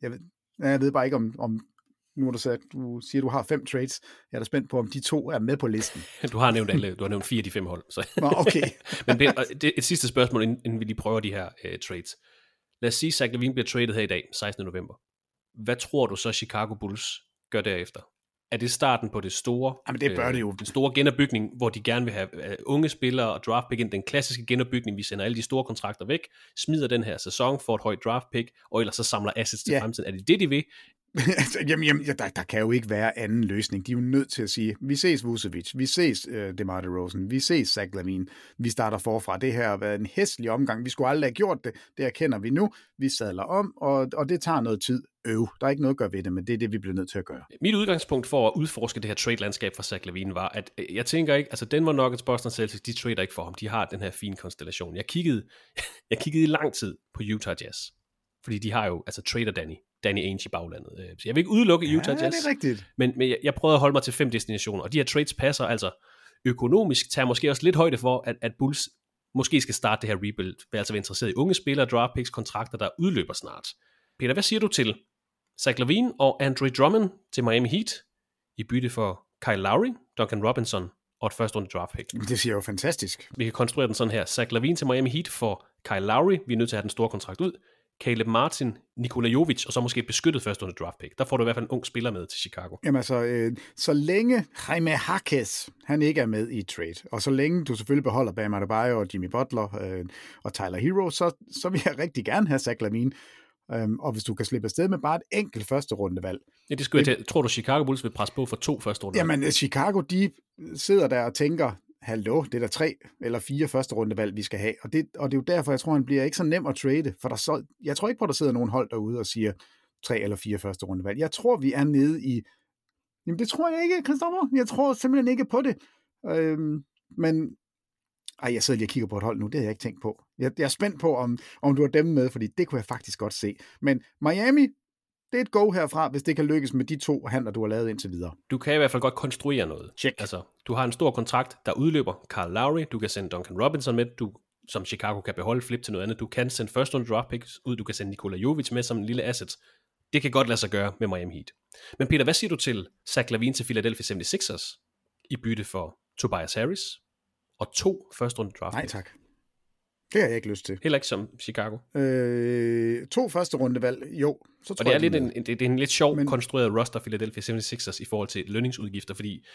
jeg ved, jeg ved bare ikke om... om nu du siger, du siger, du har fem trades. Jeg er da spændt på, om de to er med på listen. Du har nævnt alle. Du har nævnt fire af de fem hold. Så. Nå, okay. Men det er et sidste spørgsmål, inden vi lige prøver de her uh, trades. Lad os sige, at Zach LaVine bliver traded her i dag, sekstende november. Hvad tror du så, Chicago Bulls gør derefter? Er det starten på det store, Jamen, det bør øh, det jo. Den store genopbygning, hvor de gerne vil have uh, unge spillere og draft pick ind? Den klassiske genopbygning, vi sender alle de store kontrakter væk, smider den her sæson for et højt draft pick, og ellers så samler assets til yeah. fremtiden. Er det det, de vil? jamen, jamen der, der kan jo ikke være anden løsning. De er jo nødt til at sige, vi ses Vucevic, vi ses uh, DeMar DeRozan, vi ses Zach LaVine, vi starter forfra. Det her har været en hæslig omgang, vi skulle aldrig have gjort det, det erkender vi nu, vi sadler om, og, og det tager noget tid. Øv, der er ikke noget at gøre ved det, men det er det, vi bliver nødt til at gøre. Mit udgangspunkt for at udforske det her trade-landskab for Zach LaVine var, at jeg tænker ikke, altså Denver Nuggets, Boston Celtics, de trader ikke for ham, de har den her fine konstellation. Jeg kiggede, jeg kiggede i lang tid på Utah Jazz, fordi de har jo, altså trader Danny, Danny Ainge i baglandet. Så jeg vil ikke udelukke Utah ja, Jazz, det er rigtigt. Men, men jeg, jeg prøvede at holde mig til fem destinationer, og de her trades passer altså økonomisk, tager måske også lidt højde for, at, at Bulls måske skal starte det her rebuild, vil altså være interesseret i unge spillere, draft picks, kontrakter, der udløber snart. Peter, hvad siger du til Zach LaVine og Andre Drummond til Miami Heat i bytte for Kyle Lowry, Duncan Robinson og et første runde draft pick? Det siger jo fantastisk. Vi kan konstruere den sådan her. Zach LaVine til Miami Heat for Kyle Lowry, vi er nødt til at have den store kontrakt ud, Caleb Martin, Nikola Jokic, og så måske et beskyttet første runde draft pick. Der får du i hvert fald en ung spiller med til Chicago. Jamen altså, øh, så længe Jaime Jaquez, han ikke er med i trade, og så længe du selvfølgelig beholder Bam Adebayo og Jimmy Butler øh, og Tyler Hero, så, så vil jeg rigtig gerne have Zach LaVine. Øhm, og hvis du kan slippe afsted med bare et enkelt første rundevalg. Ja, det skulle jeg til. Tror du, Chicago Bulls vil presse på for to første rundevalg? Jamen, Chicago, de sidder der og tænker, hallo, det er der tre eller fire første rundevalg, vi skal have. Og det, og det er jo derfor, jeg tror, han bliver ikke så nem at trade. For der så, jeg tror ikke på, der sidder nogen hold derude og siger tre eller fire første rundevalg. Jeg tror, vi er nede i... Jamen, det tror jeg ikke, Christoffer. Jeg tror simpelthen ikke på det. Øhm, men... Ej, jeg sidder lige og kigger på et hold nu, det havde jeg ikke tænkt på. Jeg, jeg er spændt på, om, om du har dem med, fordi det kunne jeg faktisk godt se. Men Miami, det er et go herfra, hvis det kan lykkes med de to handler, du har lavet indtil videre. Du kan i hvert fald godt konstruere noget. Check. Altså, du har en stor kontrakt, der udløber Kyle Lowry, du kan sende Duncan Robinson med, du, som Chicago kan beholde, flip til noget andet. Du kan sende first round draft picks ud, du kan sende Nikola Jovic med som en lille asset. Det kan godt lade sig gøre med Miami Heat. Men Peter, hvad siger du til Zach LaVine til Philadelphia seventy-sixers i bytte for Tobias Harris og to første runde draft picks? Nej tak. Det har jeg ikke lyst til. Heller ikke som Chicago. Øh, to første rundevalg, jo. Så tror og det er, jeg, lidt en, en, det er en lidt sjov men... konstrueret roster Philadelphia seventy-sixers i forhold til lønningsudgifter, fordi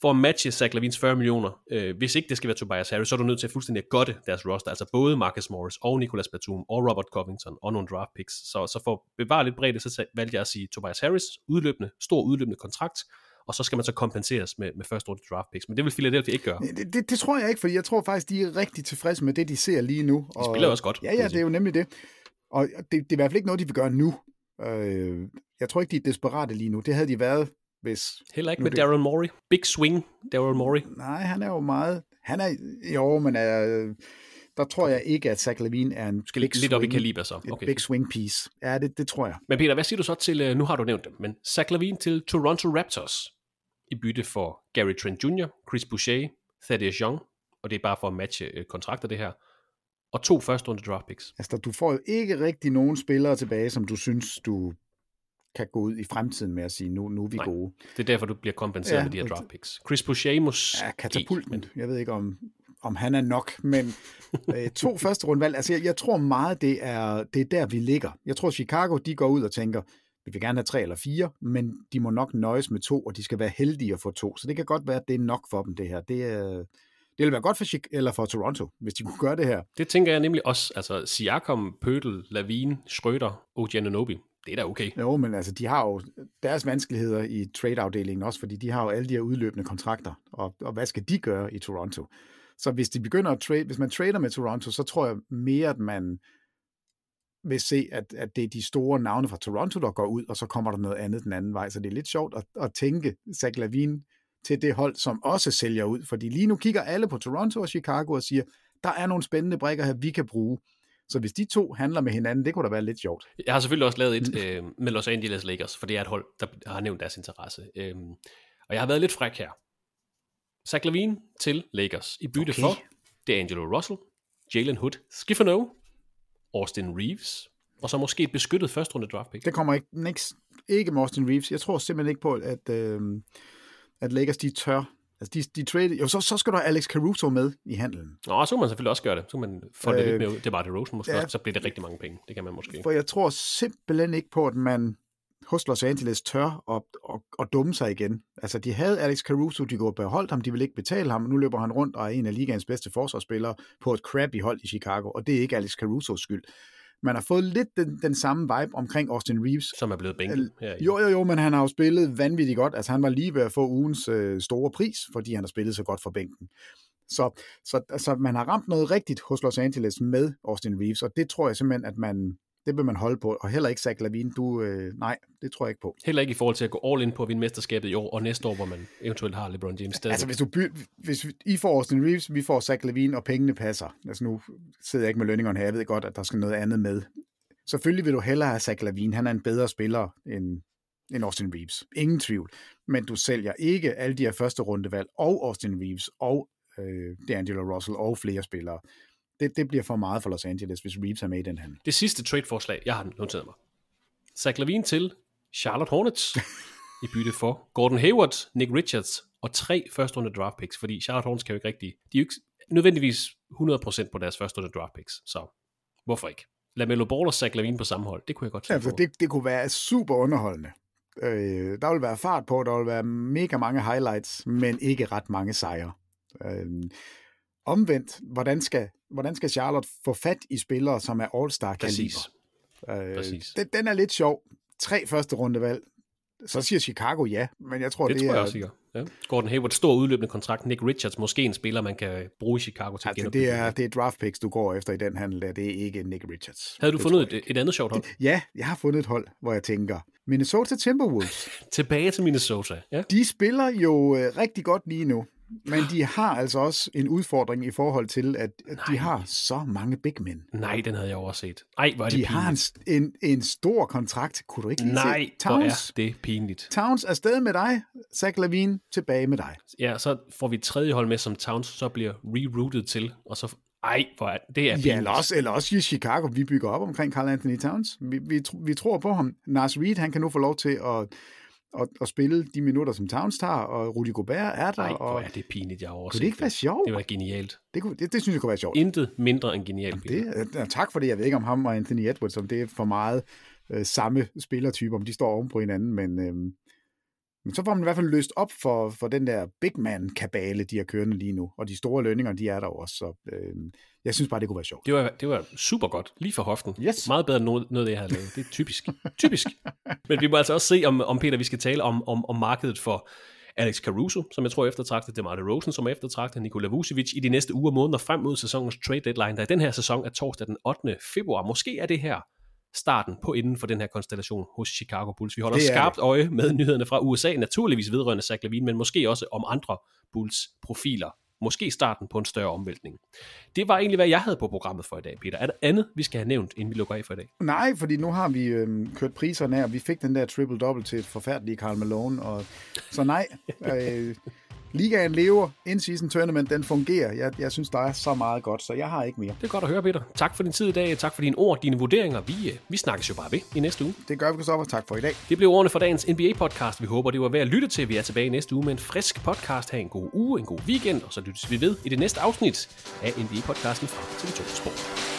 for at matche Zach LaVines fyrre millioner, øh, hvis ikke det skal være Tobias Harris, så er du nødt til at fuldstændig godte deres roster, altså både Marcus Morris og Nicholas Batum og Robert Covington og nogle draft picks. Så, så for at bevare lidt bredde, så valgte jeg at sige Tobias Harris, udløbende, stor udløbende kontrakt, og så skal man så kompenseres med, med første runde draft picks. Men det vil Philadelphia ikke gøre. Det, det, det tror jeg ikke, for jeg tror faktisk, de er rigtig tilfredse med det, de ser lige nu. Og de spiller også godt. Ja, ja, det er jo nemlig det. Og det, det er i hvert fald ikke noget, de vil gøre nu. Øh, jeg tror ikke, de er desperate lige nu. Det havde de været, hvis... Heller ikke med det... Daryl Morey. Big swing, Daryl Morey. Nej, han er jo meget... Han er... Jo, men øh, der tror jeg ikke, at Zach LaVine er en... Skal lidt op i kaliber så. Okay. Et big swing piece. Ja, det, det tror jeg. Men Peter, hvad siger du så til... Nu har du nævnt dem, men Zach LaVine til Toronto Raptors i bytte for Gary Trent junior, Chris Boucher, Thaddeus Young, og det er bare for at matche kontrakter, det her, og to første runde draft picks. Altså, du får jo ikke rigtig nogen spillere tilbage, som du synes, du kan gå ud i fremtiden med at sige, nu, nu er vi Nej, gode. Det er derfor, du bliver kompenseret ja, med de her draft picks. Chris Boucher måske... Ja, katapulten. Men... Jeg ved ikke, om, om han er nok, men øh, to første rundvalg. Altså, jeg, jeg tror meget, det er, det er der, vi ligger. Jeg tror, Chicago, de går ud og tænker, vi vil gerne have tre eller fire, men de må nok nøjes med to, og de skal være heldige at få to. Så det kan godt være, at det er nok for dem, det her. Det er... Øh, Det ville være godt for, Chicago, eller for Toronto, hvis de kunne gøre det her. Det tænker jeg nemlig også. Altså, Siakam, Pøtel, LaVine, Schrøder, O G Anunoby. Det er da okay. Jo, men altså, de har jo deres vanskeligheder i trade-afdelingen også, fordi de har jo alle de her udløbende kontrakter. Og, og hvad skal de gøre i Toronto? Så hvis de begynder at trade, hvis man trader med Toronto, så tror jeg mere, at man vil se, at, at det er de store navne fra Toronto, der går ud, og så kommer der noget andet den anden vej. Så det er lidt sjovt at, at tænke Zach LaVine til det hold, som også sælger ud. Fordi lige nu kigger alle på Toronto og Chicago og siger, der er nogle spændende brikker her, vi kan bruge. Så hvis de to handler med hinanden, det kunne da være lidt sjovt. Jeg har selvfølgelig også lavet et øh, med Los Angeles Lakers, for det er et hold, der har nævnt deres interesse. Øhm, og jeg har været lidt fræk her. Zach LaVine til Lakers i bytte okay. for D'Angelo Russell, Jalen Hood, Skifano, Austin Reeves, og så måske et beskyttet første runde draft pick. Det kommer ikke, niks, ikke med Austin Reeves. Jeg tror simpelthen ikke på, at... Øh... at Lakers, de tør. Altså, de, de trade... Jo, så, så skal der Alex Caruso med i handelen. Nå, så kan man selvfølgelig også gøre det. Så kan man få øh, det lidt mere ud. Det var det Rosen måske ja, også, så bliver det rigtig mange penge. Det kan man måske. For jeg tror simpelthen ikke på, at man hos Los Angeles tør og, og, og dumme sig igen. Altså, de havde Alex Caruso, de går og beholdt ham, de ville ikke betale ham, nu løber han rundt og er en af ligaens bedste forsvarsspillere på et crappy hold i Chicago, og det er ikke Alex Carusos skyld. Man har fået lidt den, den samme vibe omkring Austin Reeves. Som er blevet bænket. Jo, jo, jo, men han har jo spillet vanvittigt godt. Altså, han var lige ved at få ugens øh, store pris, fordi han har spillet så godt for bænken. Så, så altså, man har ramt noget rigtigt hos Los Angeles med Austin Reeves, og det tror jeg simpelthen, at man, det vil man holde på. Og heller ikke Zach LaVine, du, øh, nej, det tror jeg ikke på. Heller ikke i forhold til at gå all in på at vinde mesterskabet i år, og næste år, hvor man eventuelt har LeBron James stadig. Altså, hvis, du by, hvis I får Austin Reeves, vi får Zach LaVine, og pengene passer. Altså, nu sidder jeg ikke med lønningerne her, jeg ved godt, at der skal noget andet med. Selvfølgelig vil du hellere have Zach LaVine, han er en bedre spiller end, end Austin Reeves. Ingen tvivl. Men du sælger ikke alle de her første rundevalg, og Austin Reeves, og øh, D'Angelo Russell, og flere spillere. Det, det bliver for meget for Los Angeles, hvis Reeves er med i den handel. Det sidste trade-forslag, jeg har noteret mig. Zach LaVine til Charlotte Hornets i bytte for Gordon Hayward, Nick Richards og tre første runde draft picks, fordi Charlotte Hornets kan jo ikke rigtig, de er jo ikke nødvendigvis hundrede procent på deres første runde draft picks, så hvorfor ikke? LaMelo Ball og Zach LaVine på samme hold, det kunne jeg godt tænke altså, på. Det, det kunne være super underholdende. Øh, der vil være fart på, der vil være mega mange highlights, men ikke ret mange sejre. Øh, omvendt, hvordan skal Hvordan skal Charlotte få fat i spillere, som er all-star-kaliber? Præcis. Øh, den, den er lidt sjov. Tre første rundevalg. Så siger Chicago ja, men jeg tror, det, det tror er... Det tror jeg også, ja. Gordon Hayward, stor udløbende kontrakt. Nick Richards, måske en spiller, man kan bruge i Chicago til altså, at genopbygge. Det er, det er draft picks, du går efter i den handel der. Det er ikke Nick Richards. Havde du det fundet et, et andet sjovt hold? Ja, jeg har fundet et hold, hvor jeg tænker... Minnesota Timberwolves. Tilbage til Minnesota, ja. De spiller jo øh, rigtig godt lige nu. Men de har altså også en udfordring i forhold til, at Nej. de har så mange big men. Nej, den havde jeg overset. Ej, hvor er det de pinligt. De har en, en stor kontrakt, kunne du ikke lige Nej, se? Nej, hvor er det pinligt. Towns er stadig med dig, Zach LaVine tilbage med dig. Ja, så får vi et tredje hold med, som Towns så bliver reroutet til, og så... Ej, hvor er det, det er pinligt. Ja, eller også, eller også i Chicago, vi bygger op omkring Karl Anthony Towns. Vi, vi, vi tror på ham. Nars Reed, han kan nu få lov til at... Og, og spille de minutter, som Towns tager, og Rudy Gobert er der. Nej, hvor er det pinligt, jeg har overset. Kunne det ikke være sjovt? Det var genialt. Det, kunne, det, det synes jeg kunne være sjovt. Intet mindre end genialt. Det, ja, tak for det. Jeg ved ikke om ham og Anthony Edwards, om det er for meget øh, samme spillertype, om de står oven på hinanden, men, øh, men så får man i hvert fald løst op for, for den der big man-kabale, de har kørende lige nu, og de store lønninger, de er der også, så øh, jeg synes bare, det kunne være sjovt. Det var, det var super godt, lige for hoften. Yes. Meget bedre end noget, noget jeg har lavet. Det er typisk. typisk. Men vi må altså også se, om, om Peter, vi skal tale om, om, om markedet for Alex Caruso, som jeg tror eftertragtet, det er Martin Rosen, som eftertragtet Nikola Vucevic i de næste uger og måneder frem mod sæsonens trade deadline, der i den her sæson er torsdag den ottende februar. Måske er det her starten på inden for den her konstellation hos Chicago Bulls. Vi holder skarpt det. øje med nyhederne fra U S A, naturligvis vedrørende Zach LaVine, men måske også om andre Bulls profiler. Måske starten på en større omvæltning. Det var egentlig, hvad jeg havde på programmet for i dag, Peter. Er der andet, vi skal have nævnt, inden vi lukker af for i dag? Nej, fordi nu har vi øh, kørt priserne af, og vi fik den der triple-double til et forfærdeligt Karl Malone. Og... Så nej, øh, ligaen lever, in-season tournament, den fungerer. Jeg, jeg synes, der er så meget godt, så jeg har ikke mere. Det er godt at høre, Peter. Tak for din tid i dag, tak for dine ord, dine vurderinger. Vi, øh, vi snakkes jo bare ved i næste uge. Det gør vi så, og tak for i dag. Det blev ordene for dagens N B A-podcast. Vi håber, det var værd at lytte til. Vi er tilbage næste uge med en frisk podcast. Ha' en god uge, en god weekend, og så lyttes vi ved i det næste afsnit af N B A-podcasten fra T V to Sport.